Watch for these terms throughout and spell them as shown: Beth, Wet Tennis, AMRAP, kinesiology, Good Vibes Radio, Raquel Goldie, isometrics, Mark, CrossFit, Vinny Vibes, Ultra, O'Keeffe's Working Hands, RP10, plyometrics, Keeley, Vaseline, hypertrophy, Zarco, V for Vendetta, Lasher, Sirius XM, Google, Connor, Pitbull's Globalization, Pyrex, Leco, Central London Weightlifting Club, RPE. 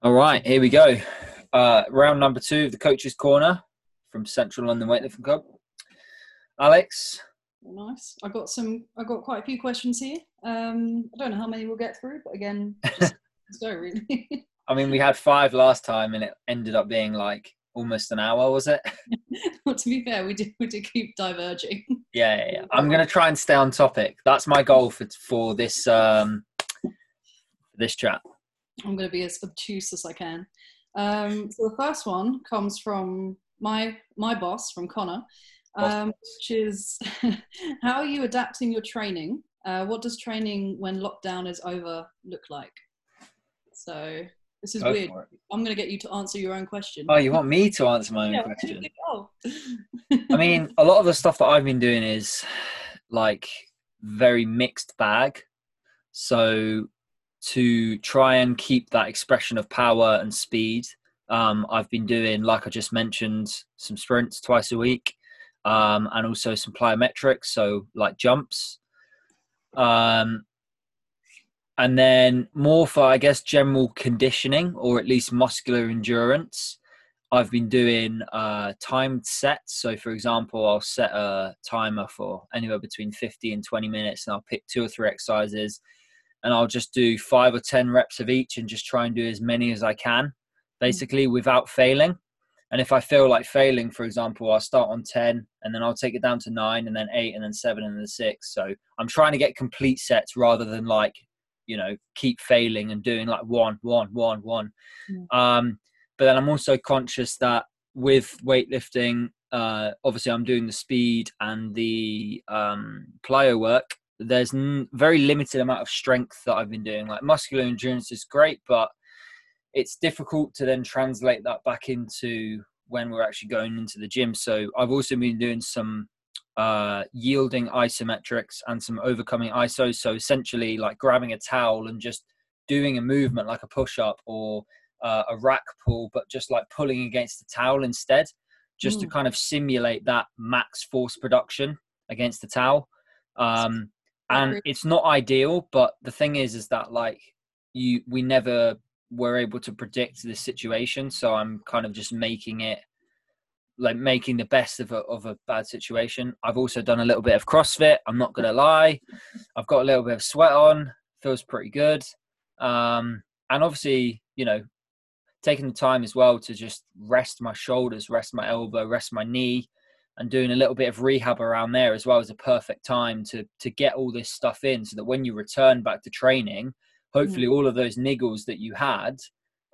All right, here we go. Round number 2 of the Coach's Corner from Central London Weightlifting Club. Alex. Nice. I got quite a few questions here. I don't know how many we'll get through, but again, just let's go, really. I mean, we had 5 last time and it ended up being like almost an hour, was it? Well, to be fair, we did keep diverging. Yeah. I'm going to try and stay on topic. That's my goal for this this chat. I'm going to be as obtuse as I can. So the first one comes from my boss, from Connor, which is how are you adapting your training? What does training when lockdown is over look like? So this is weird. I'm going to get you to answer your own question. Oh, you want me to answer my own question? I mean, a lot of the stuff that I've been doing is like very mixed bag. So to try and keep that expression of power and speed, I've been doing, like I just mentioned, some sprints twice a week, and also some plyometrics, so like jumps, and then more for, I guess, general conditioning or at least muscular endurance. I've been doing timed sets. So for example, I'll set a timer for anywhere between 50 and 20 minutes, and I'll pick 2 or 3 exercises, and I'll just do 5 or 10 reps of each and just try and do as many as I can, basically, without failing. And if I feel like failing, for example, I'll start on 10 and then I'll take it down to 9 and then 8 and then 7 and then 6. So I'm trying to get complete sets rather than like, you know, keep failing and doing like one. But then I'm also conscious that with weightlifting, obviously I'm doing the speed and the plyo work. There's very limited amount of strength that I've been doing. Like muscular endurance is great, but it's difficult to then translate that back into when we're actually going into the gym. So I've also been doing some yielding isometrics and some overcoming isos. So essentially like grabbing a towel and just doing a movement like a push-up or a rack pull, but just like pulling against the towel instead, just to kind of simulate that max force production against the towel. And it's not ideal, but the thing is that like we never were able to predict this situation. So I'm kind of just making the best of a bad situation. I've also done a little bit of CrossFit. I'm not going to lie. I've got a little bit of sweat on. Feels pretty good. And obviously, you know, taking the time as well to just rest my shoulders, rest my elbow, rest my knee, and doing a little bit of rehab around there as well as a perfect time to get all this stuff in, so that when you return back to training, hopefully all of those niggles that you had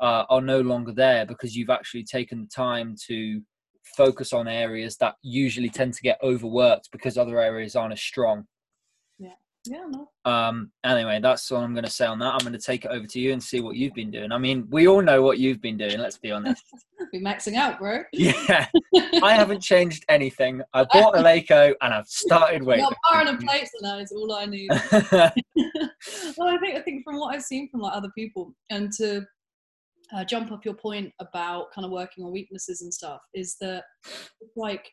are no longer there, because you've actually taken the time to focus on areas that usually tend to get overworked because other areas aren't as strong. Yeah. Anyway, that's all I'm going to say on that. I'm going to take it over to you and see what you've been doing. I mean, we all know what you've been doing. Let's be honest. We're maxing out, bro. Yeah. I haven't changed anything. I bought a Leco and I've started waiting. Bar and a plate, so that is all I need. Well, I think from what I've seen from like other people, and to jump off your point about kind of working on weaknesses and stuff, is that like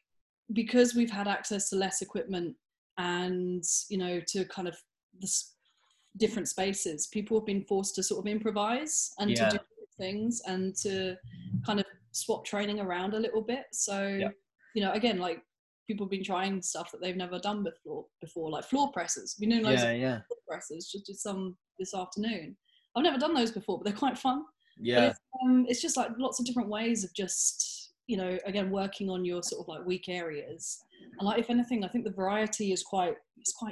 because we've had access to less equipment, and, you know, to kind of this different spaces, people have been forced to sort of improvise and to do things and to kind of swap training around a little bit. So, you know, again, like people have been trying stuff that they've never done before, like floor presses. We know loads of floor presses, just did some this afternoon. I've never done those before, but they're quite fun. Yeah. It's just like lots of different ways of just, you know, again, working on your sort of like weak areas. And like, if anything, I think the variety is quite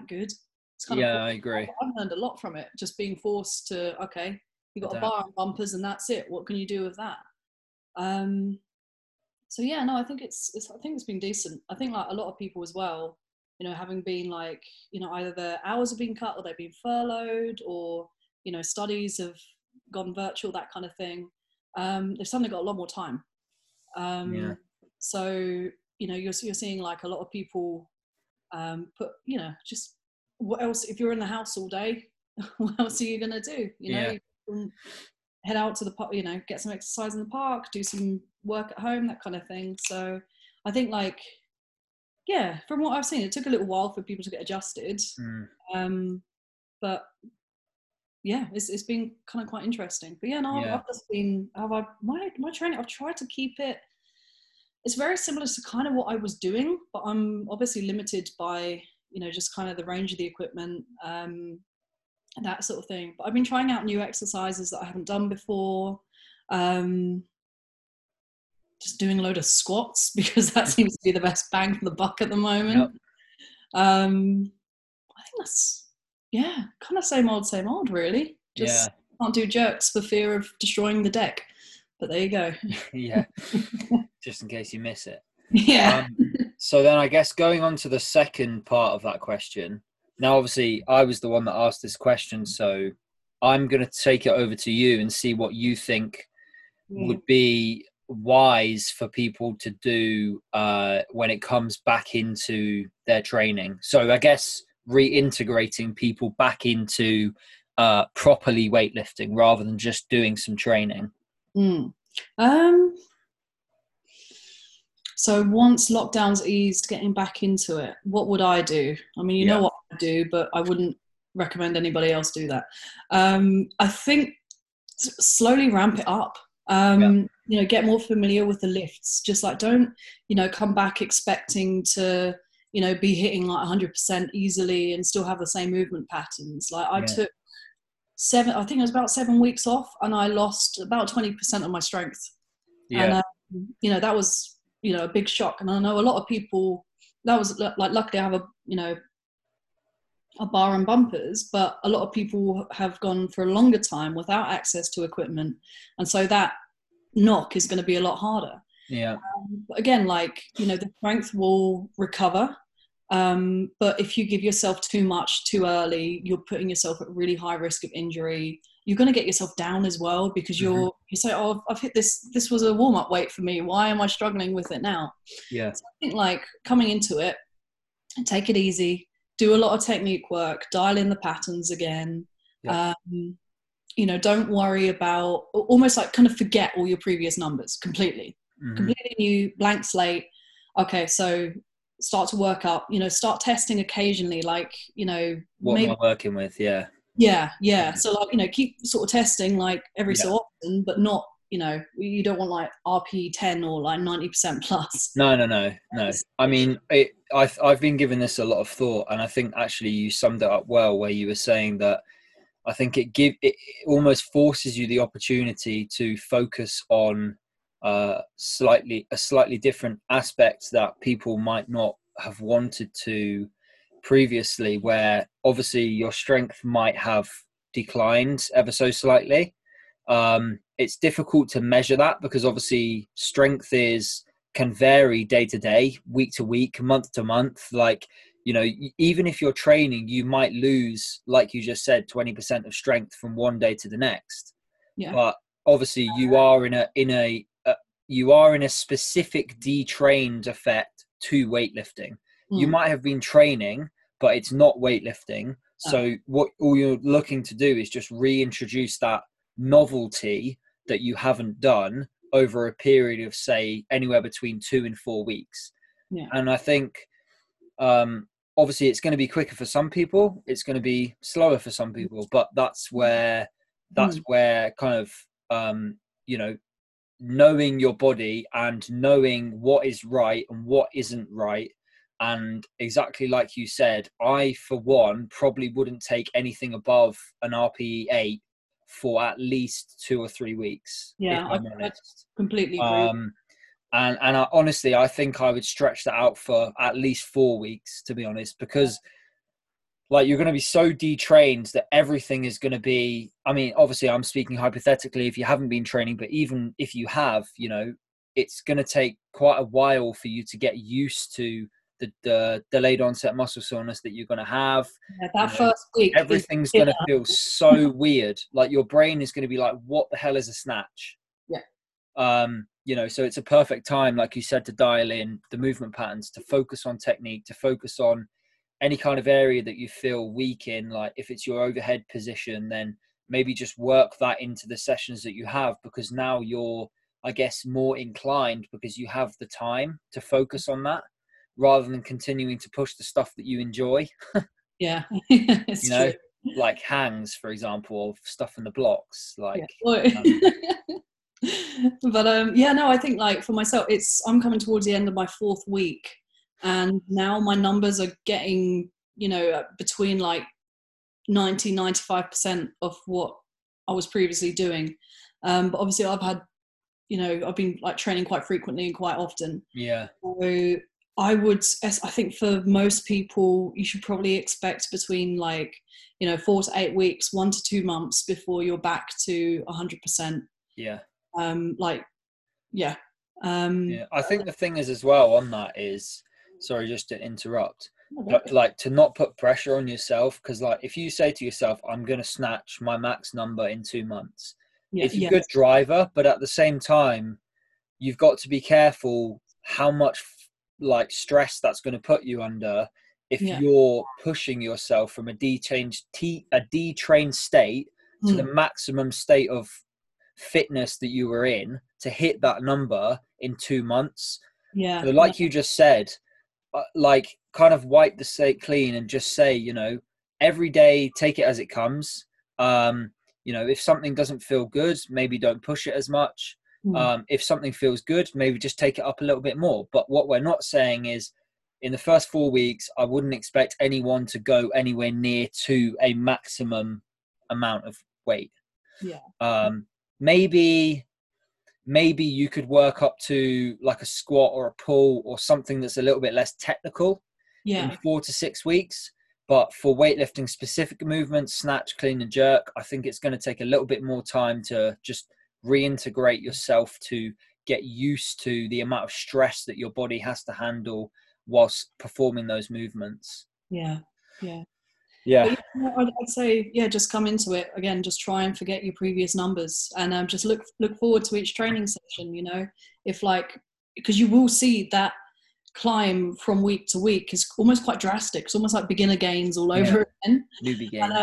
good. It's kind of cool. I agree. I've learned a lot from it, just being forced to, okay, you got a bar and bumpers and that's it. What can you do with that? So yeah, no, I think it's been decent. I think like a lot of people as well, you know, having been like, you know, either their hours have been cut or they've been furloughed, or, you know, studies have gone virtual, that kind of thing. They've suddenly got a lot more time. So, you know, you're seeing like a lot of people, put, you know, just what else, if you're in the house all day, what else are you going to do? You know, you head out to the park, you know, get some exercise in the park, do some work at home, that kind of thing. So I think like, yeah, from what I've seen, it took a little while for people to get adjusted. But yeah, it's been kind of quite interesting. But yeah, no, yeah. I've just been, my training, I've tried to keep it, it's very similar to kind of what I was doing, but I'm obviously limited by, you know, just kind of the range of the equipment, and that sort of thing. But I've been trying out new exercises that I haven't done before. Just doing a load of squats because that seems to be the best bang for the buck at the moment. Yep. I think that's, yeah, kind of same old really. Just can't do jerks for fear of destroying the deck. But there you go. Yeah. Just in case you miss it. Yeah. So then I guess going on to the second part of that question. Now, obviously, I was the one that asked this question, so I'm going to take it over to you and see what you think would be wise for people to do when it comes back into their training. So I guess reintegrating people back into properly weightlifting rather than just doing some training. So once lockdown's eased, getting back into it, what would I do? I mean, you know what I do, but I wouldn't recommend anybody else do that. I think slowly ramp it up. You know, get more familiar with the lifts. Just like don't, you know, come back expecting to, you know, be hitting like 100% easily and still have the same movement patterns. Like I took I think it was about 7 weeks off and I lost about 20% of my strength. Yeah. And, you know, that was, you know, a big shock. And I know a lot of people, that was like, luckily I have a, you know, a bar and bumpers, but a lot of people have gone for a longer time without access to equipment. And so that knock is going to be a lot harder. Yeah. But again, like, you know, the strength will recover. But if you give yourself too much too early, you're putting yourself at really high risk of injury. You're going to get yourself down as well because you say, oh, I've hit this. This was a warm up weight for me. Why am I struggling with it now? Yeah. So I think like coming into it, take it easy, do a lot of technique work, dial in the patterns again. Yeah. You know, don't worry about almost like kind of forget all your previous numbers completely, completely new blank slate. Okay. So start to work up, you know, start testing occasionally, like, you know, what am I working with? Yeah. Yeah. Yeah. So like, you know, keep sort of testing like every so often, but not, you know, you don't want like RP10 or like 90% plus. No. I mean, I've been giving this a lot of thought, and I think actually you summed it up well where you were saying that I think it almost forces you the opportunity to focus on a slightly different aspect that people might not have wanted to previously, where obviously your strength might have declined ever so slightly. It's difficult to measure that because obviously strength can vary day to day, week to week, month to month. Like, you know, even if you're training, you might lose, like you just said, 20% of strength from one day to the next. Yeah. But obviously you are in a specific detrained effect to weightlifting. You might have been training, but it's not weightlifting. So what all you're looking to do is just reintroduce that novelty that you haven't done over a period of, say, anywhere between 2 and 4 weeks. Yeah. And I think obviously it's going to be quicker for some people. It's going to be slower for some people, but that's where kind of, you know, knowing your body and knowing what is right and what isn't right. And exactly like you said, I, for one, probably wouldn't take anything above an RPE8 for at least 2 or 3 weeks. Yeah, I completely agree. And I, honestly, I think I would stretch that out for at least 4 weeks, to be honest, because like you're going to be so detrained that everything is going to be, I mean, obviously I'm speaking hypothetically if you haven't been training, but even if you have, you know, it's going to take quite a while for you to get used to the delayed onset muscle soreness that you're going to have. Yeah, that first week, everything's going to feel so weird. Like your brain is going to be like, what the hell is a snatch? Yeah. You know, so it's a perfect time, like you said, to dial in the movement patterns, to focus on technique, to focus on any kind of area that you feel weak in. Like if it's your overhead position, then maybe just work that into the sessions that you have, because now you're, I guess, more inclined because you have the time to focus on that, rather than continuing to push the stuff that you enjoy. Yeah. It's you know, true. like hangs, for example, or stuff in the blocks, like. Yeah. But yeah, no, I think like for myself, it's, I'm coming towards the end of my 4th week, and now my numbers are getting, you know, between like 90, 95% of what I was previously doing. But obviously I've had, you know, I've been like training quite frequently and quite often. Yeah. So I would, I think for most people, you should probably expect between like, you know, 4 to 8 weeks, 1 to 2 months before you're back to 100%. Yeah. Like, yeah. Yeah. I think the thing is as well on that is, sorry, just to interrupt, but like to not put pressure on yourself. Cause like, if you say to yourself, I'm going to snatch my max number in 2 months, yeah, it's a good driver, but at the same time, you've got to be careful how much like stress that's going to put you under if you're pushing yourself from a detrained state to the maximum state of fitness that you were in to hit that number in 2 months. Yeah. So like you just said, like kind of wipe the slate clean and just say, you know, every day, take it as it comes. You know, if something doesn't feel good, maybe don't push it as much. If something feels good, maybe just take it up a little bit more. But what we're not saying is in the first 4 weeks, I wouldn't expect anyone to go anywhere near to a maximum amount of weight. Yeah. Maybe you could work up to like a squat or a pull or something that's a little bit less technical in 4 to 6 weeks. But for weightlifting specific movements, snatch, clean and jerk, I think it's going to take a little bit more time to just reintegrate yourself to get used to the amount of stress that your body has to handle whilst performing those movements. Yeah. I'd say, yeah, just come into it again, just try and forget your previous numbers and just look forward to each training session, you know, if like, because you will see that climb from week to week is almost quite drastic. It's almost like beginner gains all over again. Newbie gains.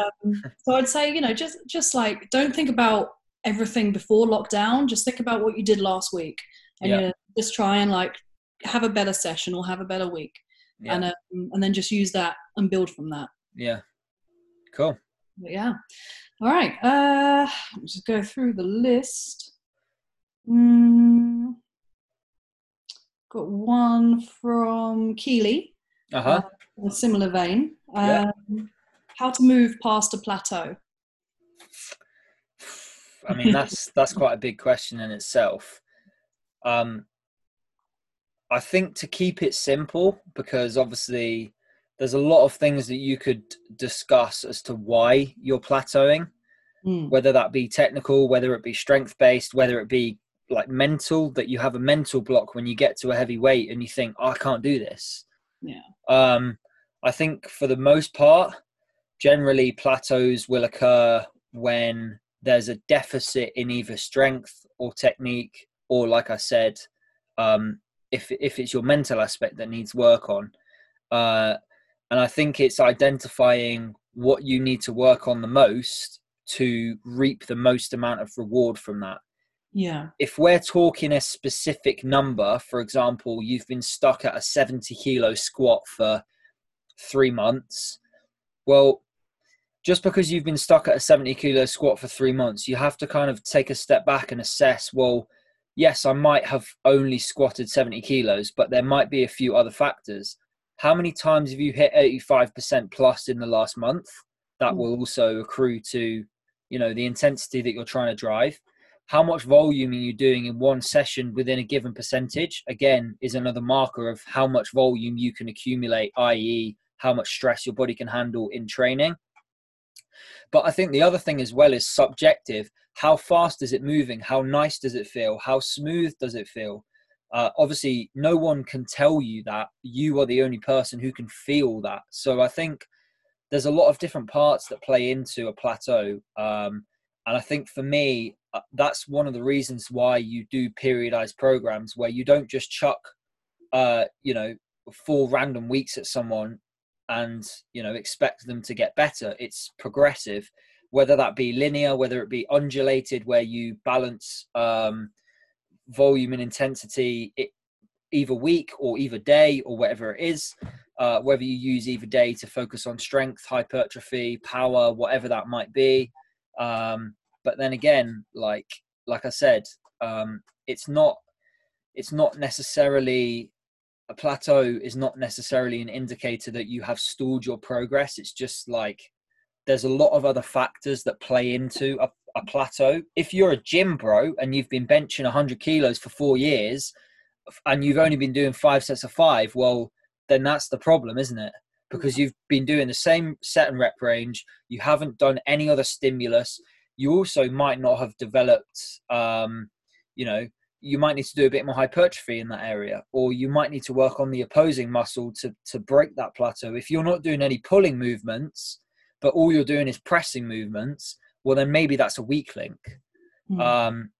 So I'd say, you know, just like don't think about everything before lockdown. Just think about what you did last week, and you know, just try and like have a better session or have a better week, and then just use that and build from that. Yeah. Cool. But yeah. All right. Let's just go through the list. Got one from Keeley, in a similar vein. How to move past a plateau? I mean, that's quite a big question in itself. I think to keep it simple, because obviously there's a lot of things that you could discuss as to why you're plateauing, whether that be technical, whether it be strength-based, whether it be like mental, that you have a mental block when you get to a heavy weight and you think, oh, I can't do this. Yeah. I think for the most part, generally plateaus will occur when there's a deficit in either strength or technique, or like I said, if it's your mental aspect that needs work on. And I think it's identifying what you need to work on the most to reap the most amount of reward from that. Yeah. If we're talking a specific number, for example, you've been stuck at a 70-kilo squat for 3 months. Well, just because you've been stuck at a 70-kilo squat for 3 months, you have to kind of take a step back and assess, well, yes, I might have only squatted 70 kilos, but there might be a few other factors. How many times have you hit 85% plus in the last month? That will also accrue to, you know, the intensity that you're trying to drive. How much volume are you doing in one session within a given percentage? Again, is another marker of how much volume you can accumulate, i.e. how much stress your body can handle in training. But I think the other thing as well is subjective. How fast is it moving? How nice does it feel? How smooth does it feel? Obviously, no one can tell you that. You are the only person who can feel that. So I think there's a lot of different parts that play into a plateau. And I think for me, that's one of the reasons why you do periodized programs where you don't just chuck, you know, 4 random weeks at someone and, you know, expect them to get better. It's progressive, whether that be linear, whether it be undulated, where you balance volume and intensity either week or either day or whatever it is. whether you use either day to focus on strength, hypertrophy, power, whatever that might be. But then again, like I said, it's not necessarily a plateau is not necessarily an indicator that you have stalled your progress. It's just like there's a lot of other factors that play into a plateau. If you're a gym bro and you've been benching 100 kilos for 4 years and you've only been doing 5 sets of 5, well, then that's the problem, isn't it? Because you've been doing the same set and rep range. You haven't done any other stimulus. You also might not have developed, you might need to do a bit more hypertrophy in that area, or you might need to work on the opposing muscle to break that plateau. If you're not doing any pulling movements, but all you're doing is pressing movements, well, then maybe that's a weak link. Mm.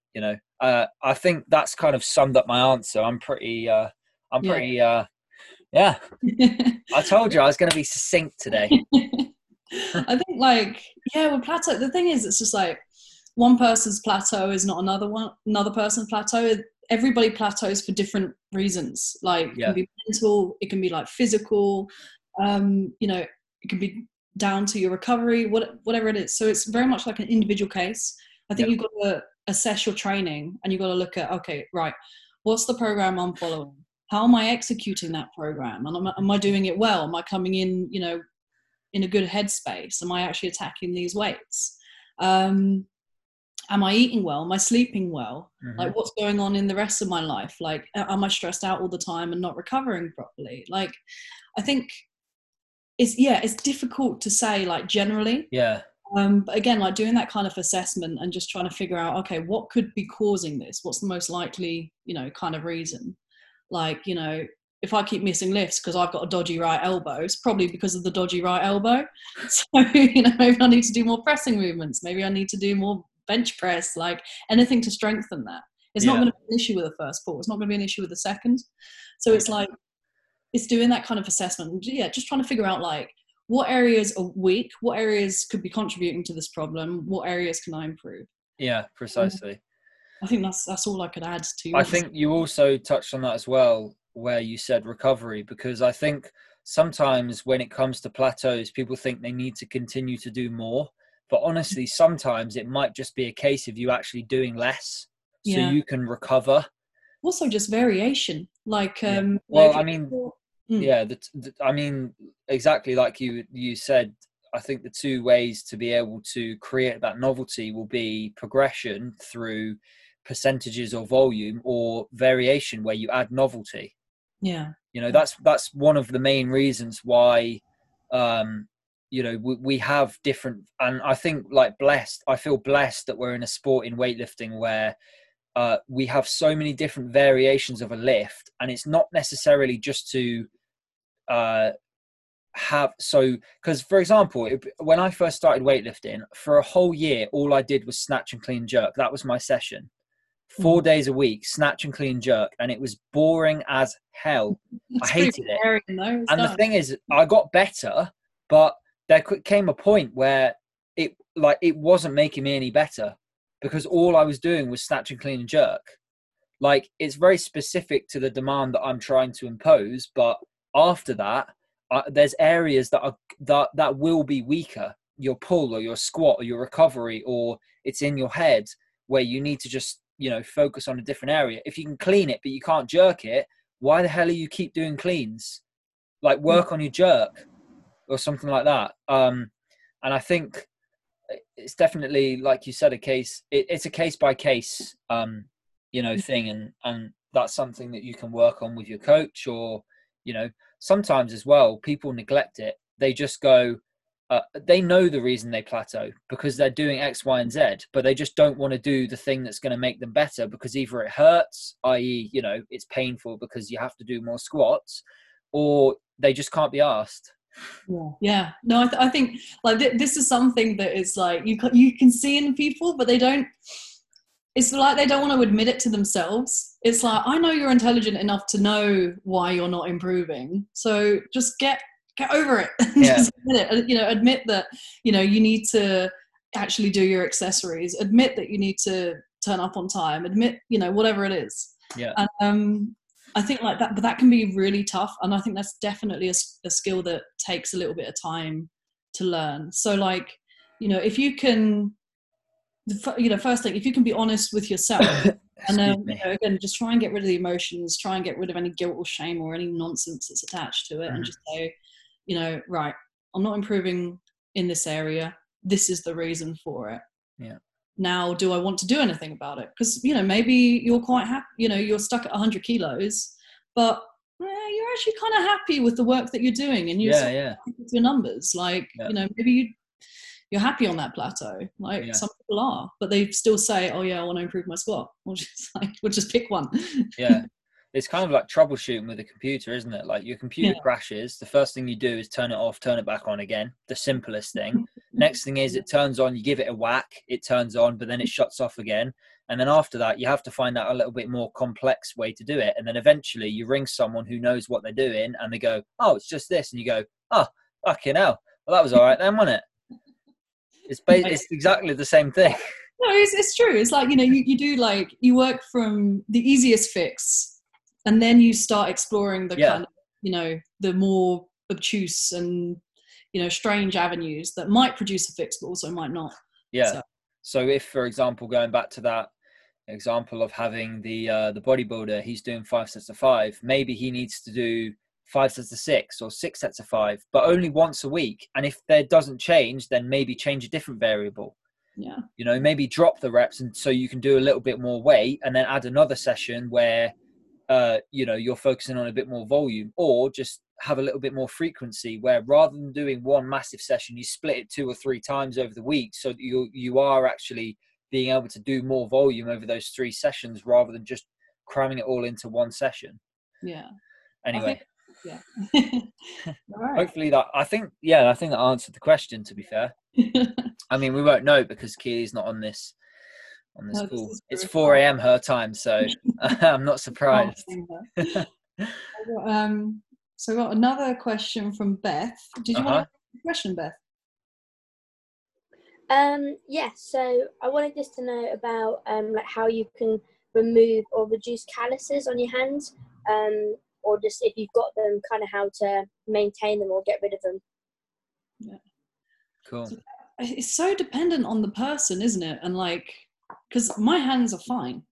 I think that's kind of summed up my answer. I'm pretty, I told you I was going to be succinct today. I think with plateau, the thing is, it's just like one person's plateau is not another person's plateau. Everybody plateaus for different reasons. It can be mental, it can be like physical, it can be down to your recovery, whatever it is. So it's very much like an individual case. I think you've got to assess your training, and you've got to look at, okay, right, what's the program I'm following? How am I executing that program? And am I doing it well? Am I coming in, in a good headspace? Am I actually attacking these weights? Am I eating well? Am I sleeping well? Mm-hmm. Like, what's going on in the rest of my life? Like, am I stressed out all the time and not recovering properly? Like, I think it's difficult to say, like, generally. Yeah. But again, like doing that kind of assessment and just trying to figure out, okay, what could be causing this? What's the most likely, kind of reason? Like, if I keep missing lifts because I've got a dodgy right elbow, it's probably because of the dodgy right elbow. So, maybe I need to do more pressing movements. Maybe I need to do more bench press, like anything to strengthen that. It's not going to be an issue with the first pull. It's not going to be an issue with the second. So it's like, it's doing that kind of assessment. Yeah, just trying to figure out, like, what areas are weak? What areas could be contributing to this problem? What areas can I improve? Yeah, precisely. I think that's all I could add to. I think you also touched on that as well, where you said recovery, because I think sometimes when it comes to plateaus, people think they need to continue to do more. But honestly, sometimes it might just be a case of you actually doing less so you can recover. Also just variation. Exactly like you said, I think the two ways to be able to create that novelty will be progression through percentages or volume, or variation where you add novelty. Yeah. That's one of the main reasons why, we have different, and I think I feel blessed that we're in a sport in weightlifting where we have so many different variations of a lift, and it's not necessarily just to because, for example, when I first started weightlifting, for a whole year, all I did was snatch and clean jerk. That was my session. 4 days a week, snatch and clean jerk, and it was boring as hell. I hated it. The thing is, I got better, but there came a point where it wasn't making me any better, because all I was doing was snatch and clean and jerk. Like, it's very specific to the demand that I'm trying to impose, but after that, there's areas that will be weaker. Your pull or your squat or your recovery, or it's in your head, where you need to just, focus on a different area. If you can clean it, but you can't jerk it, why the hell are you keep doing cleans? Like, work on your jerk or something like that. And I think it's definitely, like you said, a case. It's a case by case, thing. And that's something that you can work on with your coach, or, sometimes as well, people neglect it. They just go, they know the reason they plateau, because they're doing X, Y, and Z, but they just don't want to do the thing that's going to make them better, because either it hurts, i.e., it's painful because you have to do more squats, or they just can't be asked. Yeah. Yeah. No, I think like this is something that is like you can see in people, but they don't. It's like they don't want to admit it to themselves. It's like, I know you're intelligent enough to know why you're not improving, so just get over it. Yeah. Just admit it. Admit that you need to actually do your accessories. Admit that you need to turn up on time. Admit whatever it is. Yeah. And, I think like that, but that can be really tough. And I think that's definitely a skill that takes a little bit of time to learn. So like, you know, if you can, you know, first thing, if you can be honest with yourself and then, you know, again, just try and get rid of the emotions, try and get rid of any guilt or shame or any nonsense that's attached to it. And just say, you know, right, I'm not improving in this area. This is the reason for it. Yeah. Now, do I want to do anything about it? Because, you know, maybe you're quite happy, you know, you're stuck at 100 kilos, but you're actually kind of happy with the work that you're doing and you're happy with your numbers. Like, you know, maybe you're happy on that plateau. Like some people are, but they still say, oh yeah, I want to improve my squat. Or just like, we'll just pick one. Yeah. It's kind of like troubleshooting with a computer, isn't it? Like your computer crashes. The first thing you do is turn it off, turn it back on again. The simplest thing. Next thing is it turns on, you give it a whack, it turns on, but then it shuts off again. And then after that, you have to find out a little bit more complex way to do it. And then eventually you ring someone who knows what they're doing and they go, oh, it's just this. And you go, oh, fucking hell. Well, that was all right then, wasn't it? It's exactly the same thing. No, it's true. It's like, you know, you do like, you work from the easiest fix. And then you start exploring the kind of, you know, the more obtuse and, you know, strange avenues that might produce a fix, but also might not. Yeah. So if, for example, going back to that example of having the bodybuilder, he's doing 5 sets of 5, maybe he needs to do 5 sets of 6 or 6 sets of 5, but only once a week. And if that doesn't change, then maybe change a different variable. Yeah. You know, maybe drop the reps. And so you can do a little bit more weight and then add another session where, you know, you're focusing on a bit more volume, or just have a little bit more frequency where rather than doing one massive session, you split it 2 or 3 times over the week. So you are actually being able to do more volume over those 3 sessions rather than just cramming it all into one session. Yeah. Anyway. All right. Hopefully that, I think that answered the question, to be fair. I mean, we won't know because Keeley's not on this call. It's 4 a.m. her time, so I'm not surprised. So I got another question from Beth. Did you want to ask a question, Beth? So I wanted just to know about like how you can remove or reduce calluses on your hands, or just if you've got them, kind of how to maintain them or get rid of them. Yeah. Cool. So it's so dependent on the person, isn't it? And like, because my hands are fine,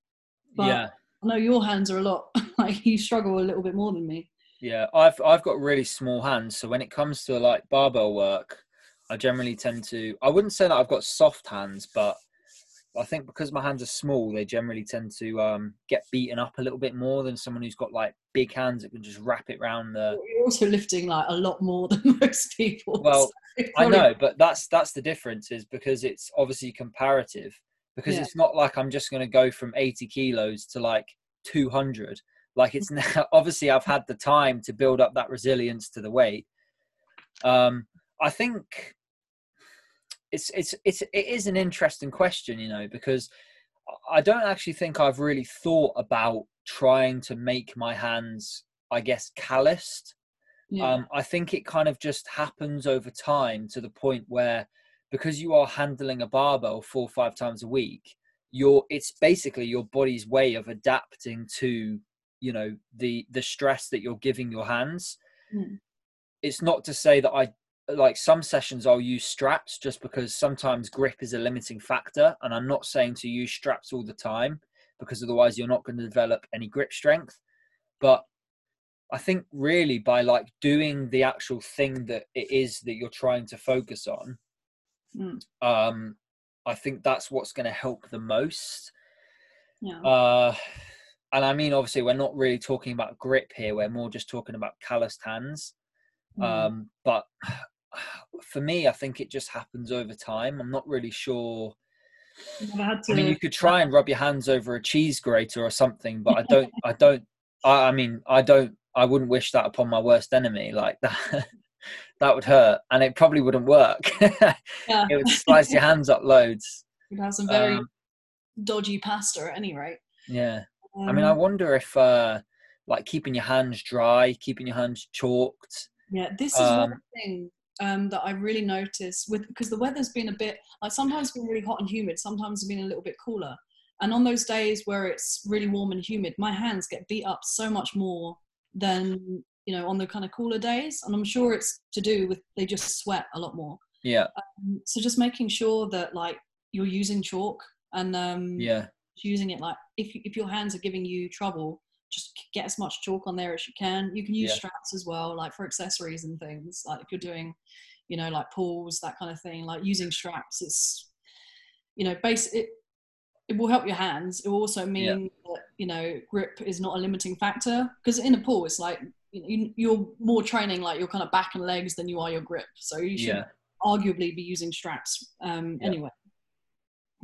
but I know your hands are a lot, like you struggle a little bit more than me. Yeah, I've got really small hands, so when it comes to like barbell work, I generally tend to, I wouldn't say that I've got soft hands, but I think because my hands are small, they generally tend to get beaten up a little bit more than someone who's got like big hands that can just wrap it round the... You're also lifting like a lot more than most people. Well, so probably... I know, but that's the difference, is because it's obviously comparative. Because it's not like I'm just going to go from 80 kilos to like 200. Like it's now, obviously I've had the time to build up that resilience to the weight. I think it is an interesting question, you know, because I don't actually think I've really thought about trying to make my hands, I guess, calloused. Yeah. I think it kind of just happens over time to the point where, because you are handling a barbell 4 or 5 times a week, it's basically your body's way of adapting to, you know, the stress that you're giving your hands. Mm. It's not to say that some sessions I'll use straps, just because sometimes grip is a limiting factor. And I'm not saying to use straps all the time, because otherwise you're not going to develop any grip strength. But I think really by like doing the actual thing that it is that you're trying to focus on, I think that's what's going to help the most. And I mean, obviously we're not really talking about grip here, we're more just talking about calloused hands. But for me, I think it just happens over time. I'm not really sure. I mean, you could try and rub your hands over a cheese grater or something, but I wouldn't wish that upon my worst enemy, like that. That would hurt, and it probably wouldn't work. It would slice your hands up loads. You'd have some very dodgy pasta at any rate. I mean, I wonder if like keeping your hands dry, keeping your hands chalked. This is one thing that I really notice, because the weather's been a bit, like sometimes it's been really hot and humid, sometimes it's been a little bit cooler, And on those days where it's really warm and humid, my hands get beat up so much more than, you know, on the kind of cooler days. And I'm sure it's to do with they just sweat a lot more. Yeah. So just making sure that, like, you're using chalk and using it, like, if your hands are giving you trouble, just get as much chalk on there as you can. You can use straps as well, like for accessories and things. Like if you're doing, you know, like pulls, that kind of thing, like using straps, it's, you know, it will help your hands. It will also mean that, you know, grip is not a limiting factor, because in a pull, it's like you're more training like your kind of back and legs than you are your grip. So you should arguably be using straps anyway.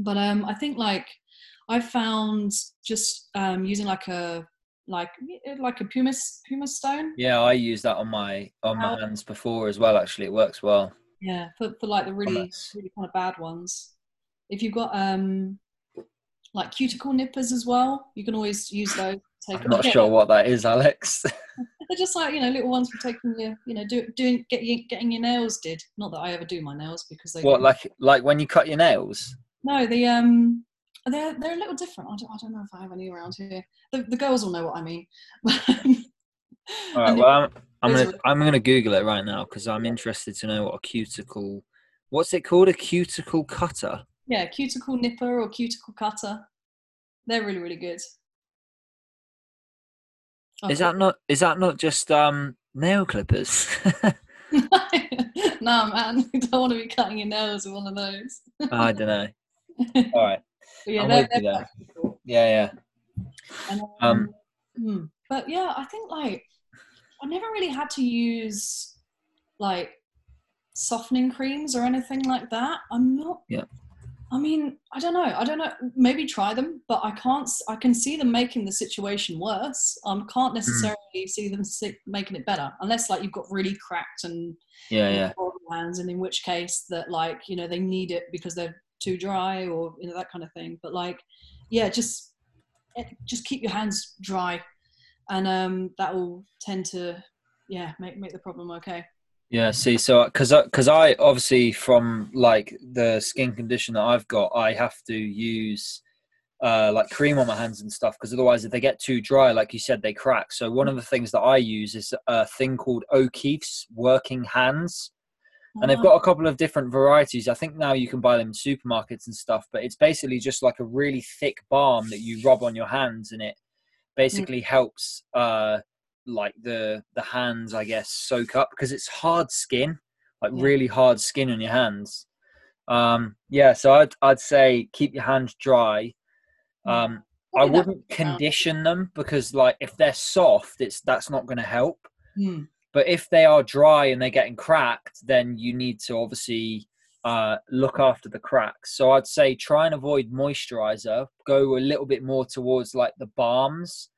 But I think, like, I found just using like a pumice stone. Yeah, I use that on my hands before as well. Actually, it works well. Yeah, for like the really kind of bad ones. If you've got like cuticle nippers as well, you can always use those. I'm not sure what that is, Alex. They're just like, you know, little ones for taking your, you know, getting your nails did. Not that I ever do my nails, because they like when you cut your nails. No, the they're a little different. I don't know if I have any around here. The girls will know what I mean. All right. Well, I'm gonna Google it right now, because I'm interested to know what a cuticle. What's it called? A cuticle cutter. Yeah, cuticle nipper or cuticle cutter. They're really, really good. Okay. Is that not just nail clippers? No, man, you don't want to be cutting your nails with one of those. I don't know. All right. Yeah, they're cool. Yeah. And, but yeah, I think, like, I never really had to use like softening creams or anything like that. I'm not. Yeah. I mean, I don't know. Maybe try them, but I can see them making the situation worse. I can't necessarily see them making it better, unless, like, you've got really cracked and hands, and in which case that, like, you know, they need it because they're too dry, or, you know, that kind of thing. But, like, yeah, just keep your hands dry, and that will tend to make the problem okay. Yeah, see, so because I obviously, from like the skin condition that I've got, I have to use like cream on my hands and stuff, because otherwise if they get too dry, like you said, they crack. So one of the things that I use is a thing called O'Keeffe's Working Hands. And they've got a couple of different varieties. I think now you can buy them in supermarkets and stuff, but it's basically just like a really thick balm that you rub on your hands, and it basically helps like the hands, I guess, soak up, because it's hard skin, like really hard skin on your hands. So I'd say keep your hands dry. I wouldn't condition them, because, like, if they're soft, that's not going to help. But if they are dry and they're getting cracked, then you need to obviously look after the cracks. So I'd say try and avoid moisturizer, go a little bit more towards like the balms.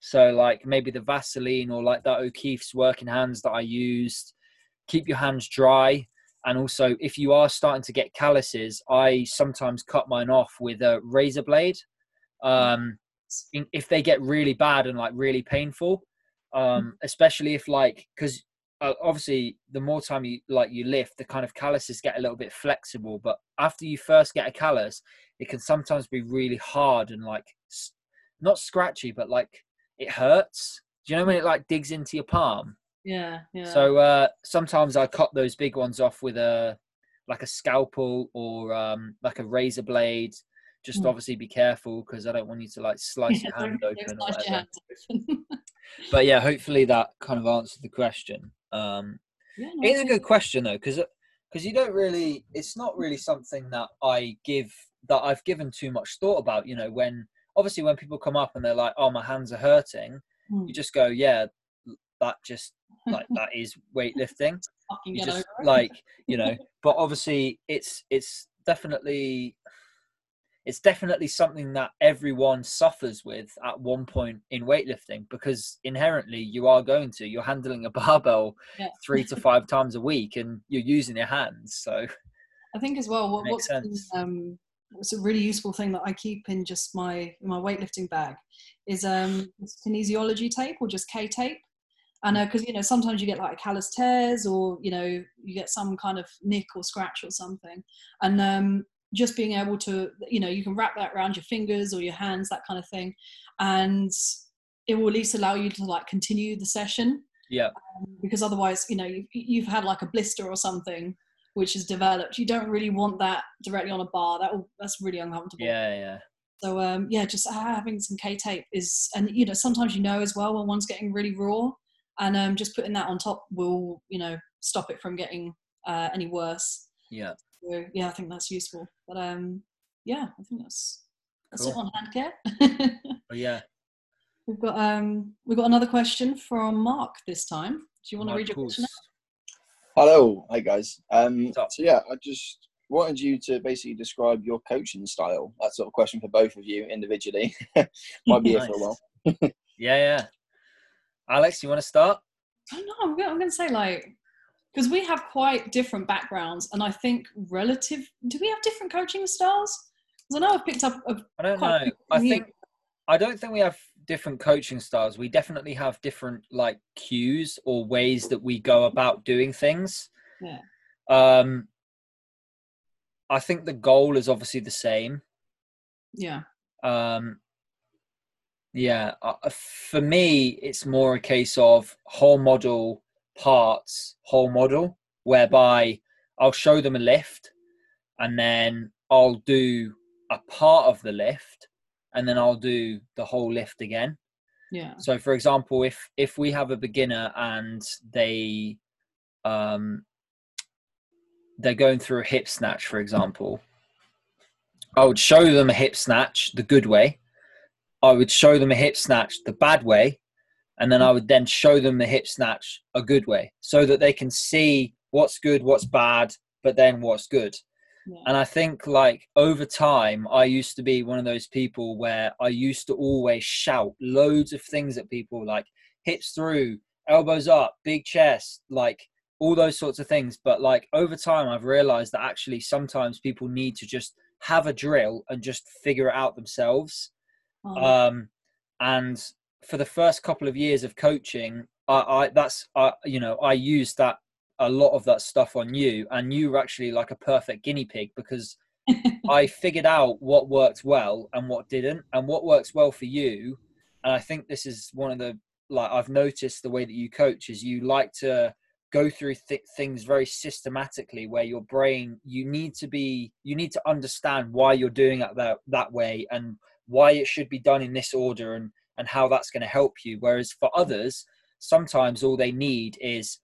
So, like, maybe the Vaseline or like that O'Keeffe's Working Hands that I used. Keep your hands dry. And also, if you are starting to get calluses, I sometimes cut mine off with a razor blade. If they get really bad and like really painful, especially if, like, because obviously the more time you lift, the kind of calluses get a little bit flexible. But after you first get a callus, it can sometimes be really hard and, like, not scratchy, but like, it hurts. Do you know when it like digs into your palm? Yeah. So sometimes I cut those big ones off with a scalpel or like a razor blade. Just obviously be careful, because I don't want you to like slice your hand open. Or whatever. But yeah, hopefully that kind of answered the question. No, it's a good question though, because you don't really. It's not really something that I've given too much thought about. You know, when people come up and they're like, oh, my hands are hurting, you just go, yeah, that just like that is weightlifting. You just like, you know, but obviously it's definitely something that everyone suffers with at one point in weightlifting, because inherently you're handling a barbell 3 to 5 times a week, and you're using your hands. So I think as well, it's a really useful thing that I keep in just my weightlifting bag is kinesiology tape, or just K tape. And because, you know, sometimes you get like callus tears, or, you know, you get some kind of nick or scratch or something. And just being able to, you know, you can wrap that around your fingers or your hands, that kind of thing, and it will at least allow you to like continue the session. Yeah. Because otherwise, you know, you've had like a blister or something which is developed. You don't really want that directly on a bar. That's really uncomfortable. Yeah, yeah. So yeah, just having some K-tape is, and you know, sometimes you know as well when one's getting really raw, and just putting that on top will, you know, stop it from getting any worse. Yeah. So, yeah, I think that's useful. But yeah, I think that's cool. It on hand care. Oh yeah. We've got another question from Mark this time. Do you want to read your question out? Hello, hi guys. So yeah, I just wanted you to basically describe your coaching style. That sort of question for both of you individually. Might be nice. Here for a while. Yeah. Alex, you want to start? I don't know. I'm going to say like, because we have quite different backgrounds, and I think relative, do we have different coaching styles? Because I know I've picked up. I don't know. I don't think we have different coaching styles. We definitely have different like cues or ways that we go about doing things. Yeah. I think the goal is obviously the same. Yeah. Yeah. For me, it's more a case of whole model parts, whole model, whereby I'll show them a lift and then I'll do a part of the lift, and then I'll do the whole lift again. Yeah. So for example, if we have a beginner and they're going through a hip snatch, for example, I would show them a hip snatch the good way. I would show them a hip snatch the bad way. And then I would then show them the hip snatch a good way so that they can see what's good, what's bad, but then what's good. Yeah. And I think like over time, I used to be one of those people where I used to always shout loads of things at people, like hips through, elbows up, big chest, like all those sorts of things. But like over time, I've realized that actually sometimes people need to just have a drill and just figure it out themselves. Oh. And for the first couple of years of coaching, I used that, a lot of that stuff on you, and you were actually like a perfect guinea pig because I figured out what worked well and what didn't, and what works well for you. And I think this is one of the, like, I've noticed the way that you coach is you like to go through things very systematically, where your brain, you need to understand why you're doing it that way and why it should be done in this order and how that's going to help you. Whereas for others, sometimes all they need is,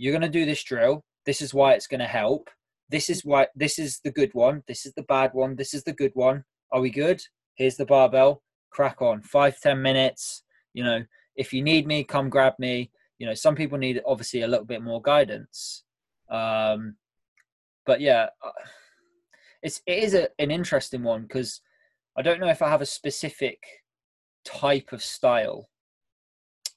you're going to do this drill. This is why it's going to help. This is why, this is the good one. This is the bad one. This is the good one. Are we good? Here's the barbell. Crack on. 5-10 minutes. You know, if you need me, come grab me. You know, some people need obviously a little bit more guidance. But yeah, it is an interesting one because I don't know if I have a specific type of style.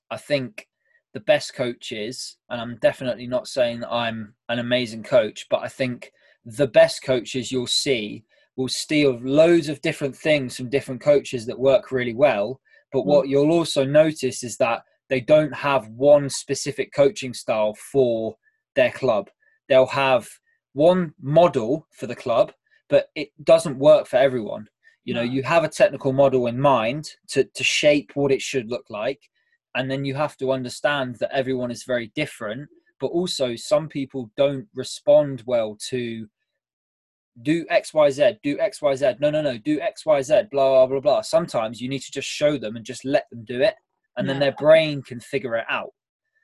I think the best coaches, and I'm definitely not saying that I'm an amazing coach, but I think the best coaches you'll see will steal loads of different things from different coaches that work really well. But what you'll also notice is that they don't have one specific coaching style for their club. They'll have one model for the club, but it doesn't work for everyone. You know, you have a technical model in mind to shape what it should look like. And then you have to understand that everyone is very different, but also some people don't respond well to do X, Y, Z, no, do X, Y, Z, blah, blah, blah. Sometimes you need to just show them and just let them do it. And then their brain can figure it out.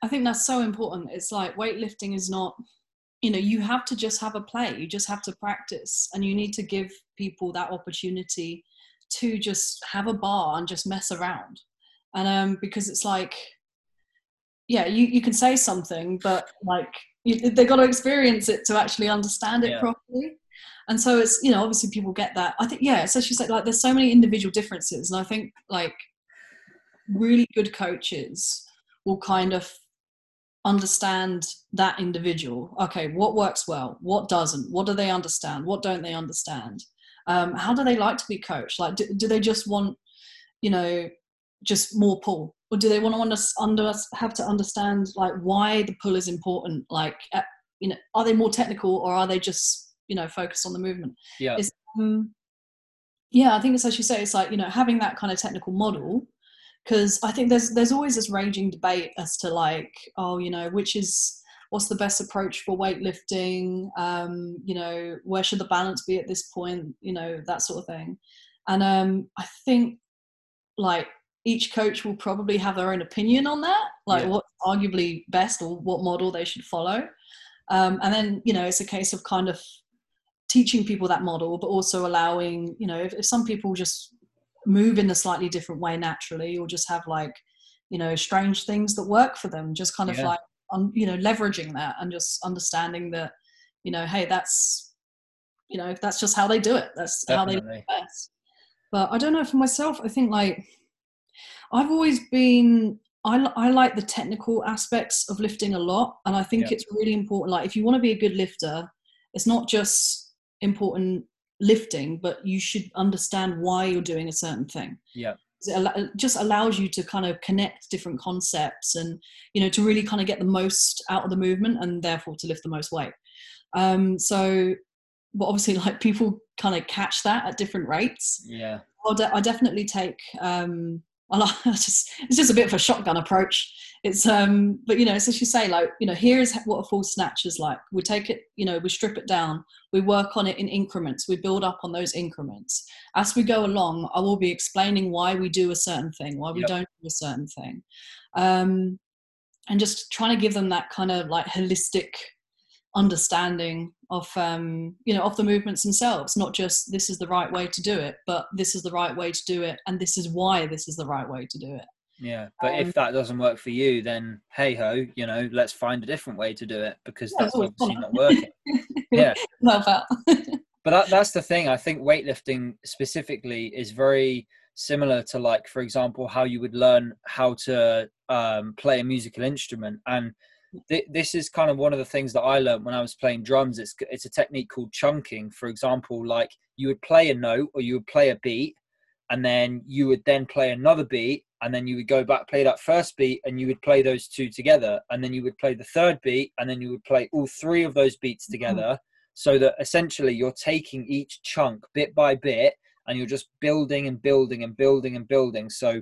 I think that's so important. It's like weightlifting is not, you know, you have to just have a play. You just have to practice, and you need to give people that opportunity to just have a bar and just mess around. And because it's like, yeah, you can say something, but like they've got to experience it to actually understand it properly. And so it's, you know, obviously people get that. I think, yeah, so she said, like, there's so many individual differences. And I think like really good coaches will kind of understand that individual. Okay, what works well? What doesn't? What do they understand? What don't they understand? How do they like to be coached? Like, do they just want, you know, just more pull, or do they want to have to understand like why the pull is important? Like, you know, are they more technical, or are they just, you know, focused on the movement? Yeah, it's Yeah, I think it's, as you say, it's like, you know, having that kind of technical model, because I think there's always this raging debate as to like, oh, you know, what's the best approach for weightlifting? You know, where should the balance be at this point? You know, that sort of thing. And I think like each coach will probably have their own opinion on that, like what's arguably best or what model they should follow. And then, you know, it's a case of kind of teaching people that model, but also allowing, you know, if some people just move in a slightly different way naturally, or just have like, you know, strange things that work for them, just kind of like, you know, leveraging that and just understanding that, you know, hey, that's, you know, that's just how they do it. That's how they do it best. But I don't know, for myself, I think like I've always been, I like the technical aspects of lifting a lot. And I think it's really important. Like if you want to be a good lifter, it's not just important lifting, but you should understand why you're doing a certain thing. Yeah. It just allows you to kind of connect different concepts and, you know, to really kind of get the most out of the movement and therefore to lift the most weight. So, but obviously like people kind of catch that at different rates. Yeah. I definitely take, it's just a bit of a shotgun approach. It's, but you know, it's as you say, like, you know, here is what a full snatch is like. We take it, you know, we strip it down, we work on it in increments, we build up on those increments. As we go along, I will be explaining why we do a certain thing, why we don't do a certain thing. And just trying to give them that kind of like holistic understanding of, you know, of the movements themselves, not just this is the right way to do it, but this is the right way to do it. And this is why this is the right way to do it. Yeah. But if that doesn't work for you, then hey ho, you know, let's find a different way to do it, because that's obviously not working. Love that. But that's the thing. I think weightlifting specifically is very similar to like, for example, how you would learn how to play a musical instrument. And this is kind of one of the things that I learned when I was playing drums. It's a technique called chunking. For example, like you would play a note, or you would play a beat, and then you would then play another beat, and then you would go back, play that first beat, and you would play those two together, and then you would play the third beat, and then you would play all three of those beats together. So that essentially you're taking each chunk bit by bit, and you're just building and building and building and building. So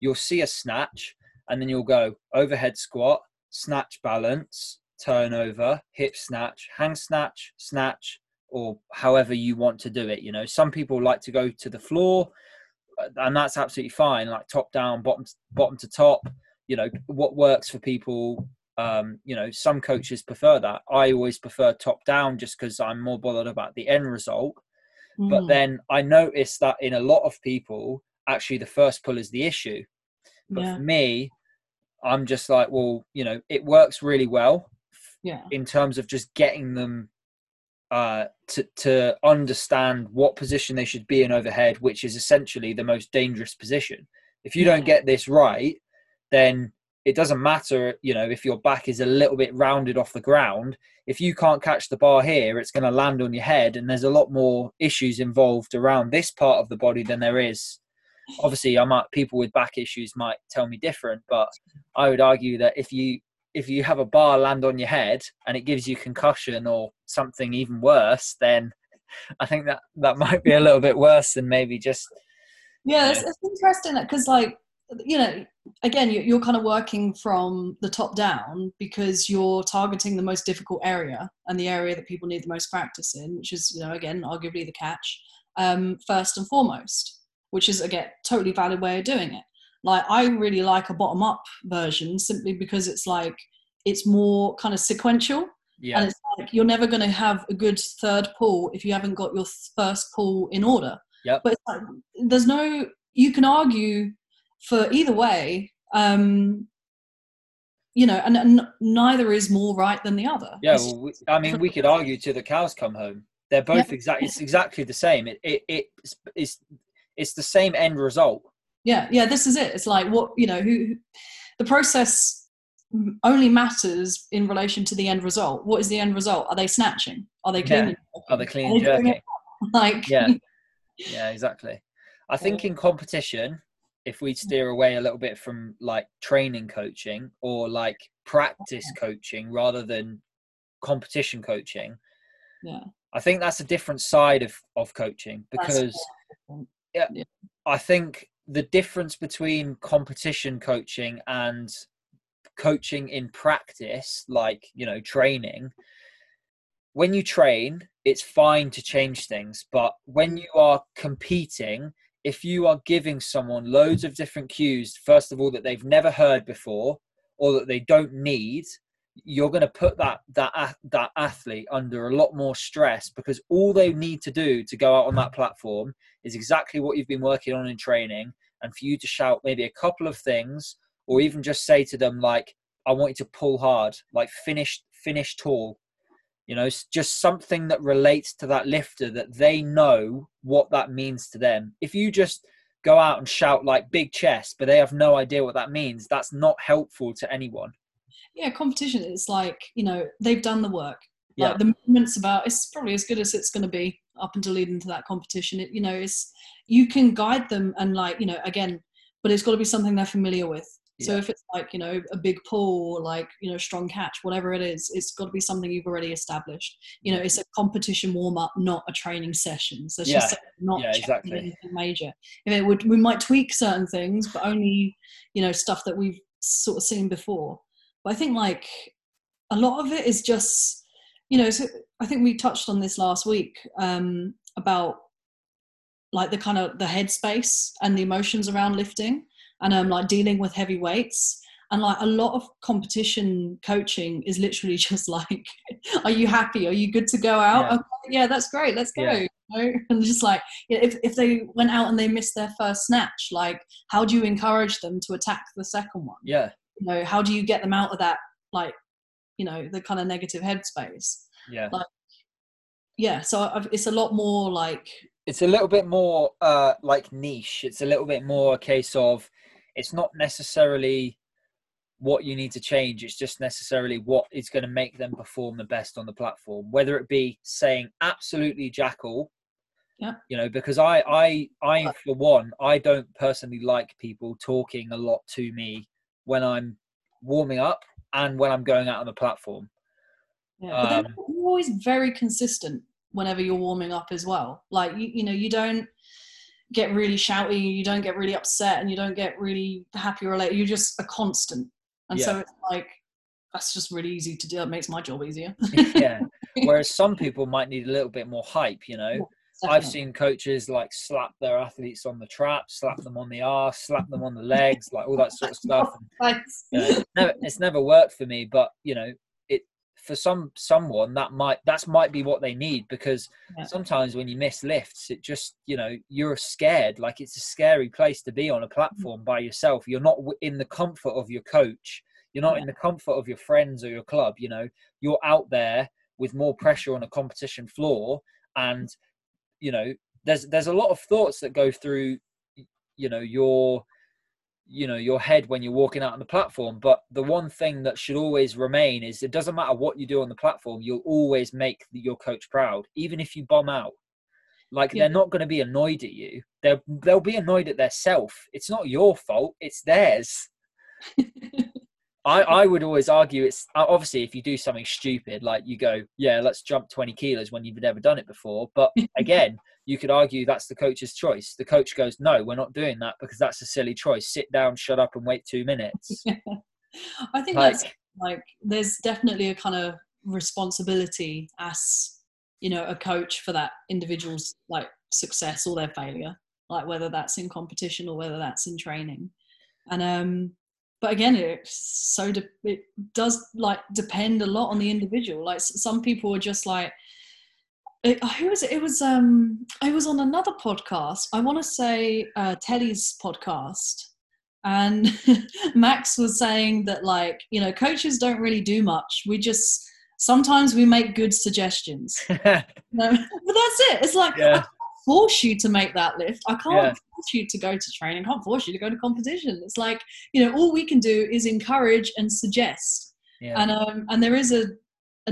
you'll see a snatch, and then you'll go overhead squat, snatch balance, turnover, hip snatch, hang snatch, snatch, or however you want to do it. You know, some people like to go to the floor, and that's absolutely fine. Like top down, bottom to top, you know, what works for people. You know, some coaches prefer that. I always prefer top down, just because I'm more bothered about the end result. But then I noticed that in a lot of people, actually the first pull is the issue. But for me, I'm just like, well, you know, it works really well in terms of just getting them to understand what position they should be in overhead, which is essentially the most dangerous position. If you don't get this right, then it doesn't matter, you know, if your back is a little bit rounded off the ground. If you can't catch the bar here, it's going to land on your head. And there's a lot more issues involved around this part of the body than there is. Obviously, people with back issues might tell me different, but I would argue that if you have a bar land on your head and it gives you concussion or something even worse, then I think that might be a little bit worse than maybe just. Yeah, it's interesting because, like, you know, again, you're kind of working from the top down because you're targeting the most difficult area and the area that people need the most practice in, which is, you know, again, arguably the catch first and foremost. Which is, again, totally valid way of doing it. Like, I really like a bottom-up version simply because it's like, it's more kind of sequential. Yeah. And it's like, you're never going to have a good third pull if you haven't got your first pull in order. Yep. But it's like, there's no, you can argue for either way, you know, and neither is more right than the other. Yeah, well, we could argue till the cows come home. They're both it's exactly the same. It's the same end result. Yeah, this is it. It's like, what, you know, who the process only matters in relation to the end result. What is the end result? Are they snatching? Are they cleaning? Are they cleaning jerking? Like, yeah, exactly. I think in competition, if we steer away a little bit from like training coaching or like practice coaching rather than competition coaching, Yeah. I think that's a different side of coaching, because yeah. I think the difference between competition coaching and coaching in practice, like, you know, training, when you train, it's fine to change things. But when you are competing, if you are giving someone loads of different cues, first of all, that they've never heard before or that they don't need, you're going to put that athlete under a lot more stress, because all they need to do to go out on that platform is exactly what you've been working on in training. And for you to shout maybe a couple of things, or even just say to them, like, I want you to pull hard, like finish tall, you know, just something that relates to that lifter, that they know what that means to them. If you just go out and shout like big chest, but they have no idea what that means, that's not helpful to anyone. Yeah, competition is like, you know, they've done the work. Like, yeah. The movement's about, it's probably as good as it's going to be up until leading to that competition. It, you know, it's, you can guide them and, like, you know, again, but it's got to be something they're familiar with. Yeah. So if it's like, you know, a big pull or like, you know, strong catch, whatever it is, it's got to be something you've already established. You know, it's a competition warm-up, not a training session. So it's just not exactly anything major. If it would, we might tweak certain things, but only, you know, stuff that we've sort of seen before. But I think, like, a lot of it is just, you know, so I think we touched on this last week about, like, the kind of the headspace and the emotions around lifting and, like, dealing with heavy weights. And, like, a lot of competition coaching is literally just, like, are you happy? Are you good to go out? Yeah, okay, yeah, that's great. Let's go. Yeah. You know? And just, like, if they went out and they missed their first snatch, like, how do you encourage them to attack the second one? Yeah. You know, how do you get them out of that, like, you know, the kind of negative headspace? Yeah. Like, yeah. So it's a lot more like, it's a little bit more like niche. It's a little bit more a case of, it's not necessarily what you need to change. It's just necessarily what is going to make them perform the best on the platform, whether it be saying absolutely jack all. Yeah. You know, because I for one, I don't personally like people talking a lot to me when I'm warming up and when I'm going out on the platform. Yeah, but then you're always very consistent whenever you're warming up as well. Like, you know, you don't get really shouty, you don't get really upset, and you don't get really happy or related. You're just a constant. And so it's like, that's just really easy to do. That makes my job easier. Yeah. Whereas some people might need a little bit more hype, you know. Definitely. I've seen coaches, like, slap their athletes on the trap, slap them on the arse, slap them on the legs, like, all that sort of stuff. And, you know, it's never worked for me, but, you know, it, for someone that might be what they need, because sometimes when you miss lifts, it just, you know, you're scared. Like, it's a scary place to be on a platform by yourself. You're not in the comfort of your coach. You're not in the comfort of your friends or your club. You know, you're out there with more pressure on a competition floor, and, you know, there's a lot of thoughts that go through, your head when you're walking out on the platform. But the one thing that should always remain is, it doesn't matter what you do on the platform, you'll always make your coach proud, even if you bomb out. Like, they're not going to be annoyed at you. They'll be annoyed at their self. It's not your fault. It's theirs. I would always argue, it's obviously, if you do something stupid, like you go, yeah, let's jump 20 kilos when you've never done it before. But again, you could argue that's the coach's choice. The coach goes, no, we're not doing that because that's a silly choice. Sit down, shut up and wait 2 minutes. Yeah. I think, like, that's like, there's definitely a kind of responsibility as, you know, a coach for that individual's, like, success or their failure, like, whether that's in competition or whether that's in training. And, but again, it does, like, depend a lot on the individual. Like, some people are just like, who was it? It was, I was on another podcast. I want to say Telly's podcast. And Max was saying that, like, you know, coaches don't really do much. We just, sometimes we make good suggestions. You know? But that's it. It's like, I can't force you to make that lift. I can't force you to go to training. I can't force you to go to competition. It's like, you know, all we can do is encourage and suggest. Yeah. And there is an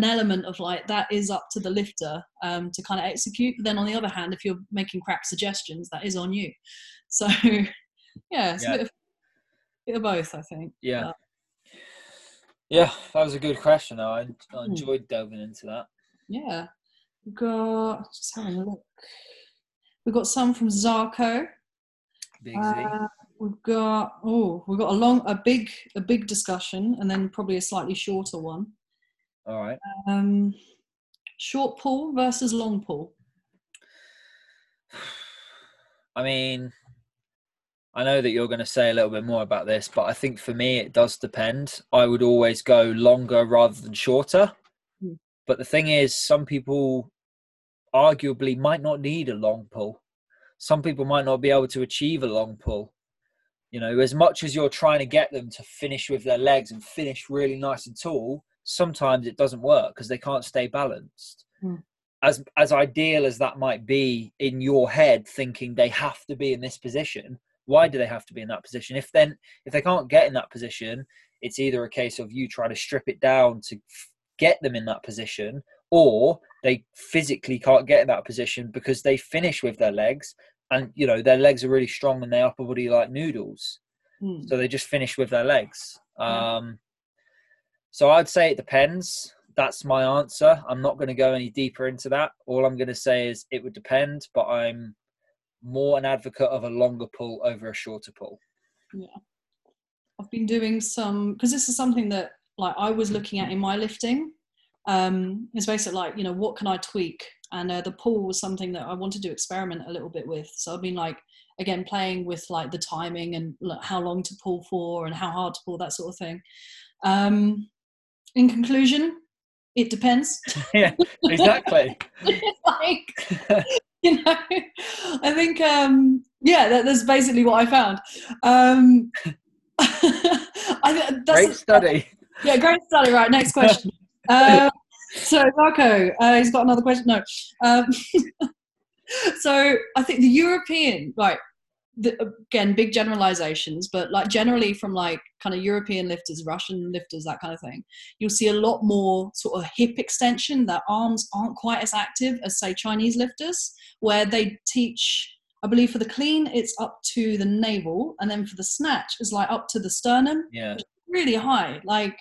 element of, like, that is up to the lifter to kind of execute. But then on the other hand, if you're making crap suggestions, that is on you. So it's a bit of both, I think. Yeah. But, yeah, that was a good question though. I enjoyed delving into that. Yeah. got, just having a look. We've got some from Zarco. Big Z. We've got, oh, we've got a big discussion, and then probably a slightly shorter one. All right. Short pull versus long pull. I mean, I know that you're going to say a little bit more about this, but I think for me it does depend. I would always go longer rather than shorter. Mm. But the thing is, some people arguably might not need a long pull. Some people might not be able to achieve a long pull. You know, as much as you're trying to get them to finish with their legs and finish really nice and tall, sometimes it doesn't work because they can't stay balanced. Mm. As ideal as that might be in your head, thinking they have to be in this position, why do they have to be in that position? If they can't get in that position, it's either a case of you try to strip it down to get them in that position, or they physically can't get in that position because they finish with their legs, and you know their legs are really strong and their upper body like noodles, so they just finish with their legs. So I'd say it depends. That's my answer. I'm not going to go any deeper into that. All I'm going to say is it would depend, but I'm more an advocate of a longer pull over a shorter pull. Yeah. I've been doing some, because this is something that like I was looking at in my lifting. It's basically like, you know, what can I tweak? And the pull was something that I wanted to experiment a little bit with. So I've been like, again, playing with like the timing and like, how long to pull for and how hard to pull, that sort of thing. In conclusion, it depends. Yeah, exactly. Like, you know, I think, yeah, that's basically what I found. Great study. Yeah, great study. Right, next question. So, Marco, he's got another question. No. So, I think the European, right, again, big generalizations, but like generally from like kind of European lifters, Russian lifters, that kind of thing, you'll see a lot more sort of hip extension. Their arms aren't quite as active as, say, Chinese lifters, where they teach, I believe for the clean, it's up to the navel, and then for the snatch, it's like up to the sternum. Yeah. Which is really high. Like,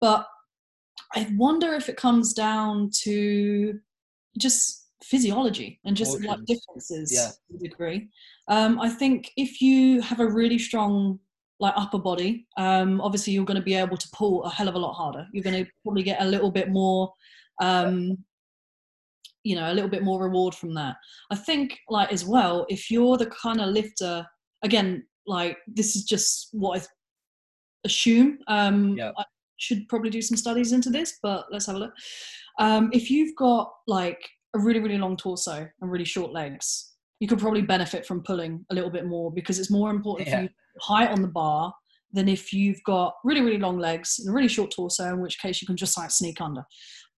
but I wonder if it comes down to just physiology and just like differences to a degree. I think if you have a really strong like upper body, obviously you're going to be able to pull a hell of a lot harder. You're going to probably get a little bit more, you know, a little bit more reward from that. I think like as well, if you're the kind of lifter, again, like this is just what I assume. I should probably do some studies into this, but let's have a look. If you've got like a really, really long torso and really short legs, you could probably benefit from pulling a little bit more because it's more important for you high on the bar than if you've got really, really long legs and a really short torso, in which case you can just like sneak under.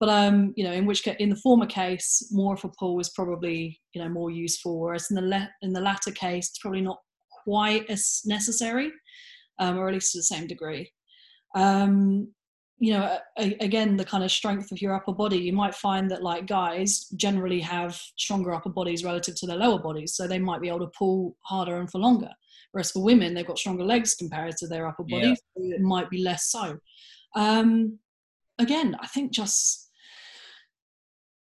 But, you know, in which case, in the former case, more of a pull is probably, you know, more useful, whereas in the latter case, it's probably not quite as necessary, or at least to the same degree. You know, again, the kind of strength of your upper body, you might find that like guys generally have stronger upper bodies relative to their lower bodies. So they might be able to pull harder and for longer. Whereas for women, they've got stronger legs compared to their upper body. So it might be less so. Again, I think just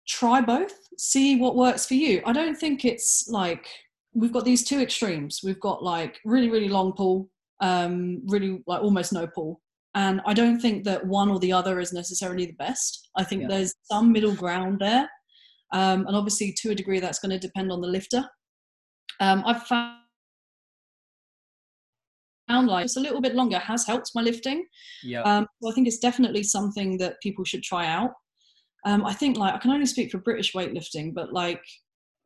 try both, see what works for you. I don't think it's like, we've got these two extremes. We've got like really, really long pull, really like almost no pull. And I don't think that one or the other is necessarily the best. I think there's some middle ground there. And obviously, to a degree, that's going to depend on the lifter. I've found like just a little bit longer has helped my lifting. So I think it's definitely something that people should try out. I think like, I can only speak for British weightlifting, but like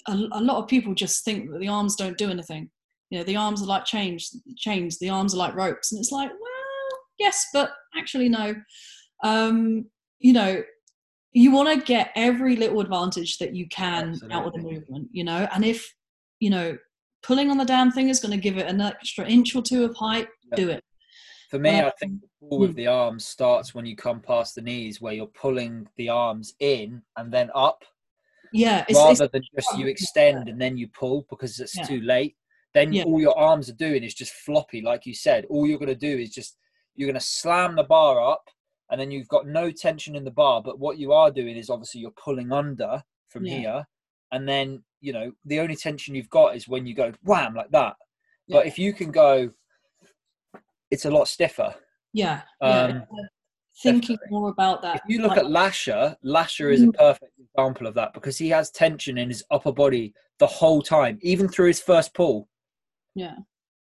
a lot of people just think that the arms don't do anything. You know, the arms are like chains, the arms are like ropes. And it's like, yes, but actually no. You know, you want to get every little advantage that you can out of the movement, you know, and if, you know, pulling on the damn thing is going to give it an extra inch or two of height, do it. For me, I think the pull with the arms starts when you come past the knees, where you're pulling the arms in and then up. Rather than just you extend and then you pull, because it's too late. Then all your arms are doing is just floppy, like you said. All you're going to do is just, you're going to slam the bar up and then you've got no tension in the bar. But what you are doing is obviously you're pulling under from here. And then, you know, the only tension you've got is when you go wham like that. But if you can go, it's a lot stiffer. Thinking more about that. If you look at Lasher, Lasher is a perfect example of that because he has tension in his upper body the whole time, even through his first pull. Yeah.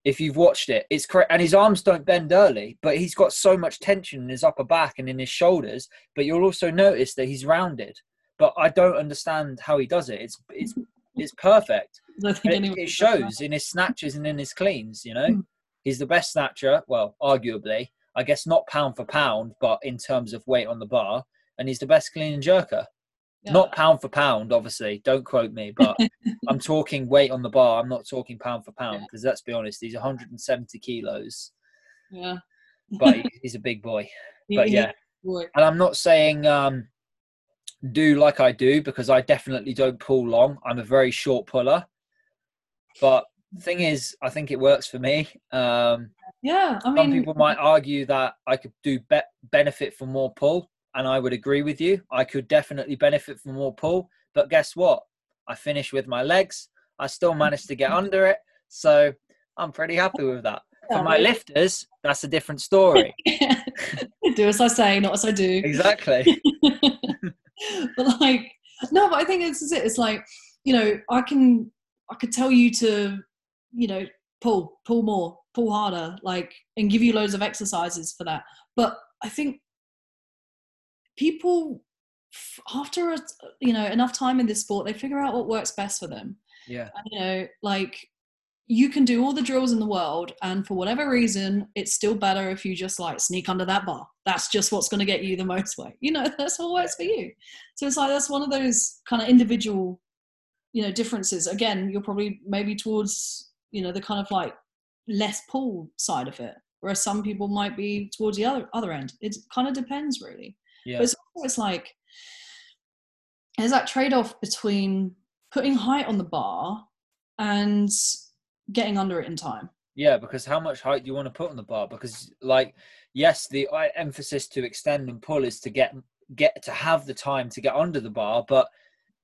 If you've watched it, it's correct. And his arms don't bend early, but he's got so much tension in his upper back and in his shoulders. But you'll also notice that he's rounded. But I don't understand how he does it. It's perfect. It shows in his snatches and in his cleans, you know. He's the best snatcher, well, arguably. I guess not pound for pound, but in terms of weight on the bar. And he's the best clean and jerker. Yeah. Not pound for pound, obviously. Don't quote me, but I'm talking weight on the bar. I'm not talking pound for pound because let's be honest, he's 170 kilos. Yeah. But he's a big boy. But yeah. And I'm not saying do like I do because I definitely don't pull long. I'm a very short puller. But the thing is, I think it works for me. Yeah, I mean, some people might argue that I could do benefit from more pull, and I would agree with you. I could definitely benefit from more pull, but guess what? I finished with my legs. I still managed to get under it, so I'm pretty happy with that. For my lifters, that's a different story. Do as I say, not as I do. Exactly. But like, no, but I think this is it. It's like, you know, I could tell you to, you know, pull more. Pull harder, like, and give you loads of exercises for that. But I think people, after you know, enough time in this sport, they figure out what works best for them. Yeah. And, you know, like, you can do all the drills in the world, and for whatever reason, it's still better if you just like sneak under that bar. That's just what's going to get you the most weight. You know, that's what works for you. So it's like that's one of those kind of individual, you know, differences. Again, you're probably maybe towards, you know, the kind of like less pull side of it, whereas some people might be towards the other end. It kind of depends, really. Yeah. But it's like there's that trade-off between putting height on the bar and getting under it in time. Yeah, because how much height do you want to put on the bar? Because, like, yes, the emphasis to extend and pull is to get to have the time to get under the bar, but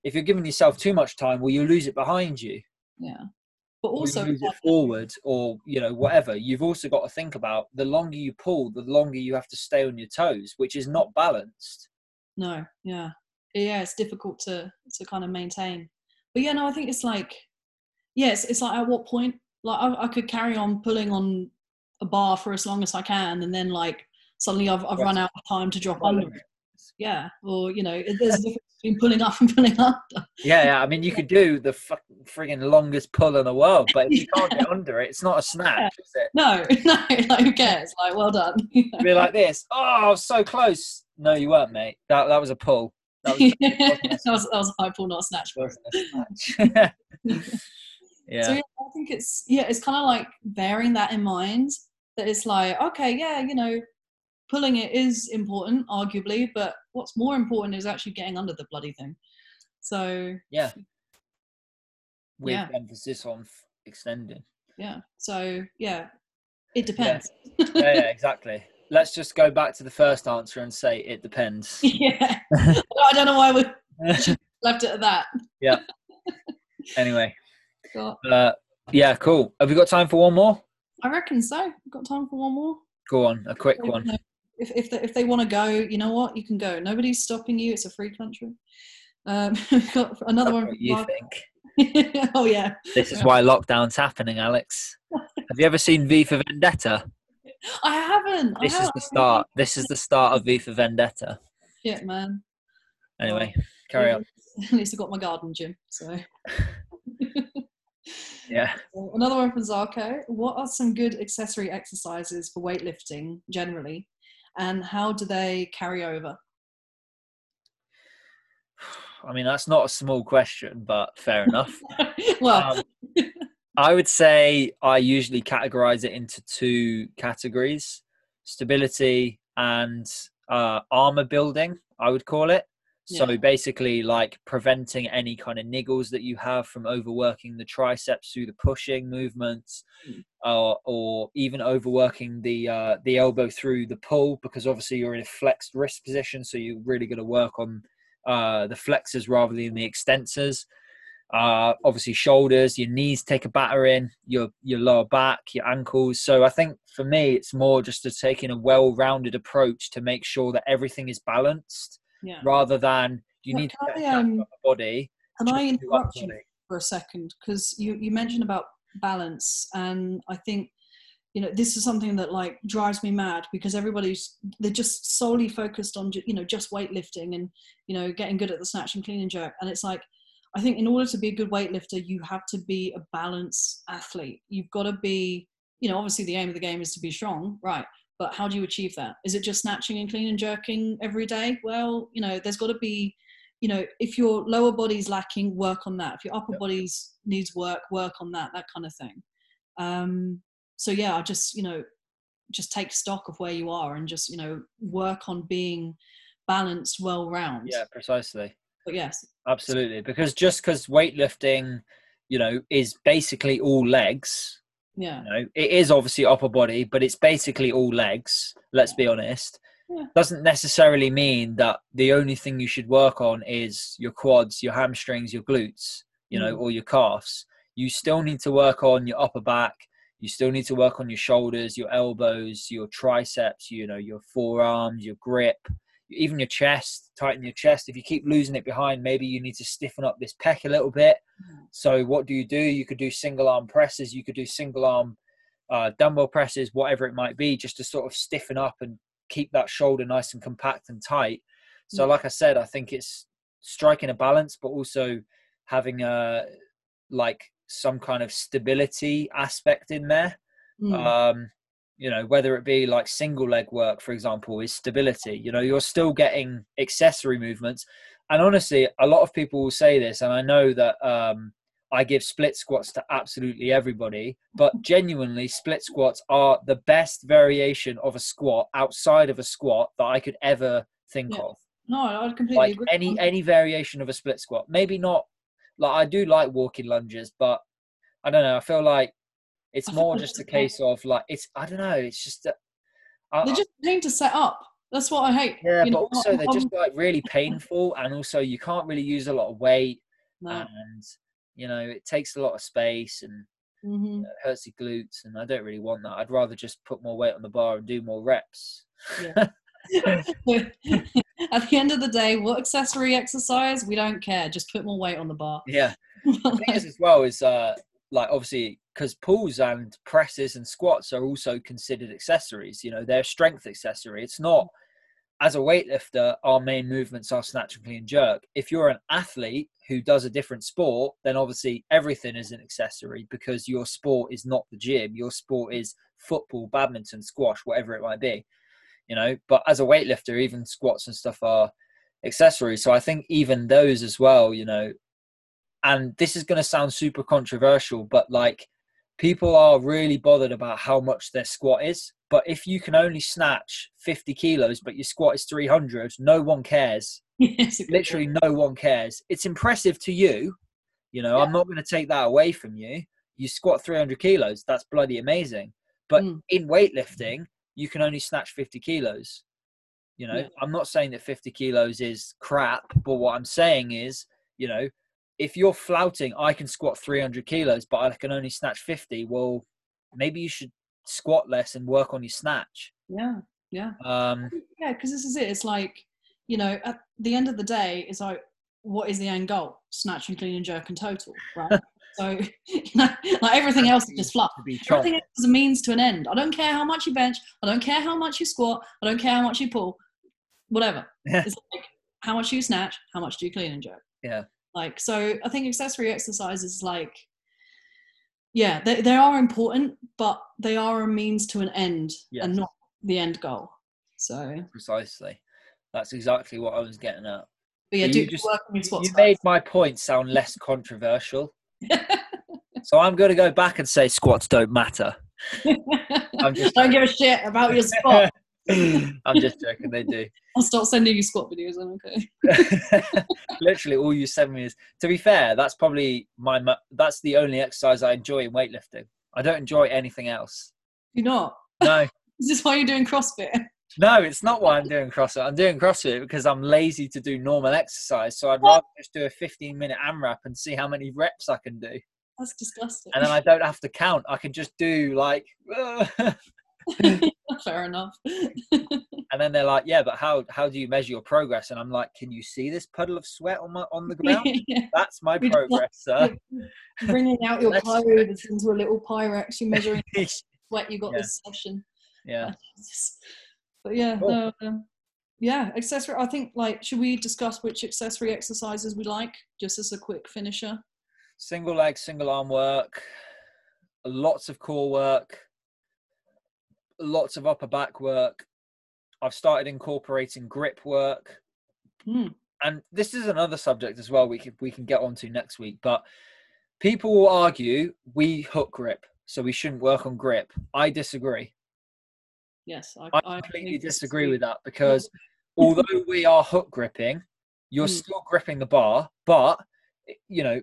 if you're giving yourself too much time, well, you lose it behind you. Yeah. But also move it forward, or, you know, whatever. You've also got to think about the longer you pull, the longer you have to stay on your toes, which is not balanced. No, yeah. Yeah, it's difficult to kind of maintain. But yeah, no, I think it's like, yes, it's like at what point, like I could carry on pulling on a bar for as long as I can, and then like suddenly I've run out of time to drop under it. Yeah, or, you know, there's a difference between pulling up and pulling under. Yeah, I mean, you could do the frigging longest pull in the world, but if you can't get under it, it's not a snatch, is it? No, like, who cares? Like, well done. You know? Be like this. Oh, I was so close. No, you weren't, mate. That was a pull. That was a high pull, not a snatch. Yeah. So yeah, I think it's kind of like bearing that in mind. That it's like, okay, yeah, you know, pulling it is important, arguably, but what's more important is actually getting under the bloody thing. So yeah, with emphasis on extending. Yeah. So yeah, it depends. Yeah. Yeah, exactly. Let's just go back to the first answer and say it depends. Yeah. I don't know why we left it at that. Yeah. Anyway. Yeah. Cool. Have we got time for one more? I reckon so. We've got time for one more. Go on, a quick one. If they want to go, you know what? You can go. Nobody's stopping you. It's a free country. We've got another one. What you think? Oh, yeah. This is why lockdown's happening, Alex. Have you ever seen V for Vendetta? I haven't. This is the start of V for Vendetta. Shit, man. Anyway, carry on. At least I've got my garden gym, so... Yeah. Another one from Zarco. What are some good accessory exercises for weightlifting generally, and how do they carry over? I mean, that's not a small question, but fair enough. Well, I would say I usually categorize it into two categories: stability and armor building, I would call it. So basically, like, preventing any kind of niggles that you have from overworking the triceps through the pushing movements, or even overworking the elbow through the pull, because obviously you're in a flexed wrist position, so you're really going to work on the flexors rather than the extensors. Obviously shoulders, your knees take a battering, your lower back, your ankles. So I think for me, it's more just to taking a well-rounded approach to make sure that everything is balanced, rather than you need to get the body. Can I interrupt you for a second? Because you mentioned about balance, and I think, you know, this is something that like drives me mad, because everybody's, they're just solely focused on, you know, just weightlifting and, you know, getting good at the snatch and clean and jerk. And it's like, I think in order to be a good weightlifter, you have to be a balanced athlete. You've got to be, you know, obviously the aim of the game is to be strong, right? But how do you achieve that? Is it just snatching and clean and jerking every day? Well, you know, there's got to be, you know, if your lower body's lacking, work on that. If your upper body's needs work, work on that, that kind of thing. So yeah, I just, you know, just take stock of where you are and just, you know, work on being balanced, well-rounded. Yeah, precisely. But yes, absolutely, because just because weightlifting, you know, is basically all legs, you know, it is obviously upper body, but it's basically all legs, let's be honest, doesn't necessarily mean that the only thing you should work on is your quads, your hamstrings, your glutes, you know, or your calves. You still need to work on your upper back, you still need to work on your shoulders, your elbows, your triceps, you know, your forearms, your grip, even your chest. Tighten your chest. If you keep losing it behind, maybe you need to stiffen up this pec a little bit. So what do? You could do single arm presses. You could do single arm dumbbell presses, whatever it might be, just to sort of stiffen up and keep that shoulder nice and compact and tight. So like I said, I think it's striking a balance, but also having a, like, some kind of stability aspect in there. You know, whether it be like single leg work, for example, is stability. You know, you're still getting accessory movements. And honestly, a lot of people will say this, and I know that I give split squats to absolutely everybody, but genuinely split squats are the best variation of a squat outside of a squat that I could ever think of. No, I completely agree. Any variation of a split squat. Maybe not, like, I do like walking lunges, but I don't know, I feel like it's more just a case of like, it's, I don't know, it's just that they're just pain to set up. That's what I hate. Yeah, you but know, also they're just like really painful, and also you can't really use a lot of weight, and you know, it takes a lot of space, and you know, it hurts your glutes, and I don't really want that. I'd rather just put more weight on the bar and do more reps. At the end of the day, what accessory exercise, we don't care, just put more weight on the bar. The thing is as well is like, obviously, because pulls and presses and squats are also considered accessories. You know, they're a strength accessory. It's not, as a weightlifter, our main movements are snatch and clean jerk. If you're an athlete who does a different sport, then obviously everything is an accessory, because your sport is not the gym. Your sport is football, badminton, squash, whatever it might be, you know. But as a weightlifter, even squats and stuff are accessories. So I think even those as well, you know, and this is going to sound super controversial, but like, people are really bothered about how much their squat is. But if you can only snatch 50 kilos, but your squat is 300, no one cares. Literally no one cares. It's impressive to you. You know, I'm not going to take that away from you. You squat 300 kilos. That's bloody amazing. But in weightlifting, you can only snatch 50 kilos. You know, I'm not saying that 50 kilos is crap, but what I'm saying is, you know, if you're flouting, I can squat 300 kilos, but I can only snatch 50. Well, maybe you should squat less and work on your snatch. Yeah, because this is it. It's like, you know, at the end of the day, it's like, what is the end goal? Snatch and clean and jerk in total, right? So, you know, like, everything else is just fluff. Everything else is a means to an end. I don't care how much you bench. I don't care how much you squat. I don't care how much you pull. Whatever. It's like, how much do you snatch? How much do you clean and jerk? Like, so I think accessory exercises, like, yeah, they are important, but they are a means to an end and not the end goal. So precisely, that's exactly what I was getting at. But yeah, so you made my point sound less controversial. So I'm going to go back and say squats don't matter. Don't give a shit about your squat. I'm just joking, they do. I'll start sending you squat videos, I'm okay. Literally all you send me is, to be fair, that's probably that's the only exercise I enjoy in weightlifting. I don't enjoy anything else. You're not? No. Is this why you're doing CrossFit? No, it's not why I'm doing CrossFit. I'm doing CrossFit because I'm lazy to do normal exercise. So I'd rather just do a 15-minute AMRAP and see how many reps I can do. That's disgusting. And then I don't have to count. I can just do like... Fair enough. And then they're like, yeah, but how do you measure your progress? And I'm like, can you see this puddle of sweat on the ground? Yeah. That's my progress, sir. Bringing out your clothes into a little Pyrex, you're measuring sweat you got this session. Yeah. But yeah, cool. Yeah, accessory. I think, like, should we discuss which accessory exercises we like, just as a quick finisher? Single leg, single arm work, lots of core work, lots of upper back work. I've started incorporating grip work. And this is another subject as well we can get onto next week, but people will argue we hook grip, so we shouldn't work on grip. I disagree. Yes, I completely disagree with that, because although we are hook gripping, you're still gripping the bar, but you know,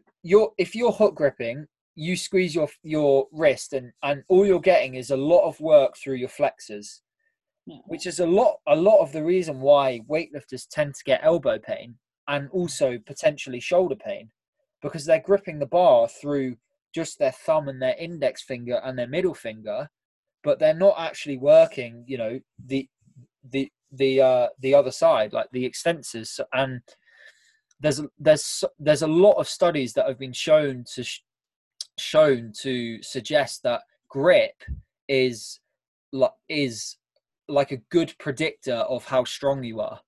if you're hook gripping, you squeeze your wrist and all you're getting is a lot of work through your flexors, which is a lot of the reason why weightlifters tend to get elbow pain and also potentially shoulder pain, because they're gripping the bar through just their thumb and their index finger and their middle finger, but they're not actually working, you know, the other side, like the extensors. And there's a lot of studies that have been shown to suggest that grip is like a good predictor of how strong you are.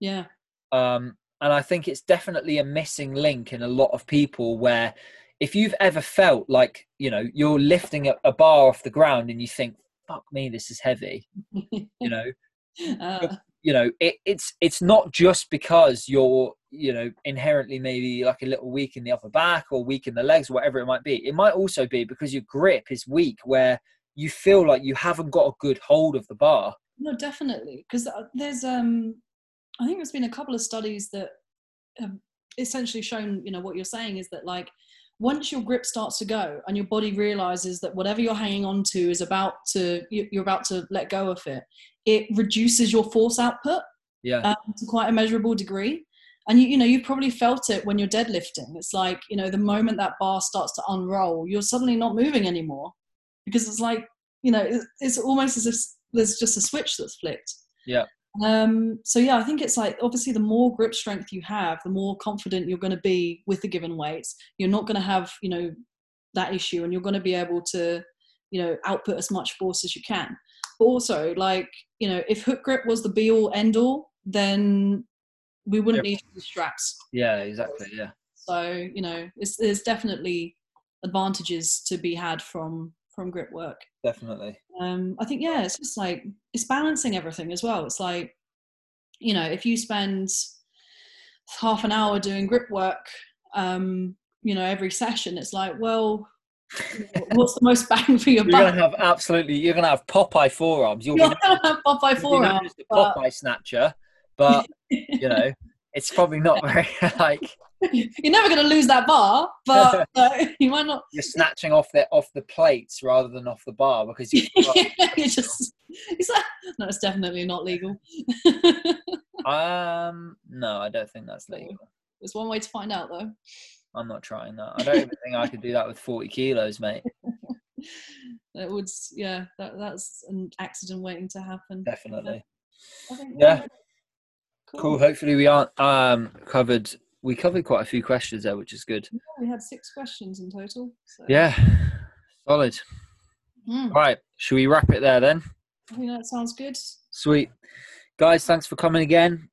Yeah. And I think it's definitely a missing link in a lot of people, where if you've ever felt like, you know, you're lifting a bar off the ground and you think, fuck me, this is heavy, you know, you know, it's not just because you're, you know, inherently maybe like a little weak in the upper back or weak in the legs, whatever it might be. It might also be because your grip is weak, where you feel like you haven't got a good hold of the bar. No, definitely. Because there's, I think there's been a couple of studies that have essentially shown, you know, what you're saying is that, like, once your grip starts to go and your body realizes that whatever you're hanging on to is you're about to let go of it, it reduces your force output to quite a measurable degree. And you know, you've probably felt it when you're deadlifting. It's like, you know, the moment that bar starts to unroll, you're suddenly not moving anymore, because it's like, you know, it's almost as if there's just a switch that's flipped. Yeah. So yeah, I think it's like, obviously the more grip strength you have, the more confident you're going to be with the given weights. You're not going to have, you know, that issue, and you're going to be able to, you know, output as much force as you can. But also, like, you know, if hook grip was the be all end all, then we wouldn't need these straps. Yeah, exactly. Yeah. So, you know, there's definitely advantages to be had from grip work. Definitely. I think, yeah, it's just like, it's balancing everything as well. It's like, you know, if you spend half an hour doing grip work, you know, every session, it's like, well, what's the most bang for your buck? You're going to have Popeye forearms. You're going to have Popeye forearms. Popeye snatcher, but you know, it's probably not very like... You're never going to lose that bar, but you might not. You're snatching off the plates rather than off the bar, because you're just. No, it's definitely not legal. No, I don't think that's legal. There's one way to find out, though. I'm not trying that. I don't even think I could do that with 40 kilos, mate. That would, yeah. That's an accident waiting to happen. Definitely. Yeah. Cool. Hopefully, we aren't covered. We covered quite a few questions there, which is good. Yeah, we had 6 questions in total. So. Yeah, solid. All right, should we wrap it there then? I think that sounds good. Sweet. Guys, thanks for coming again.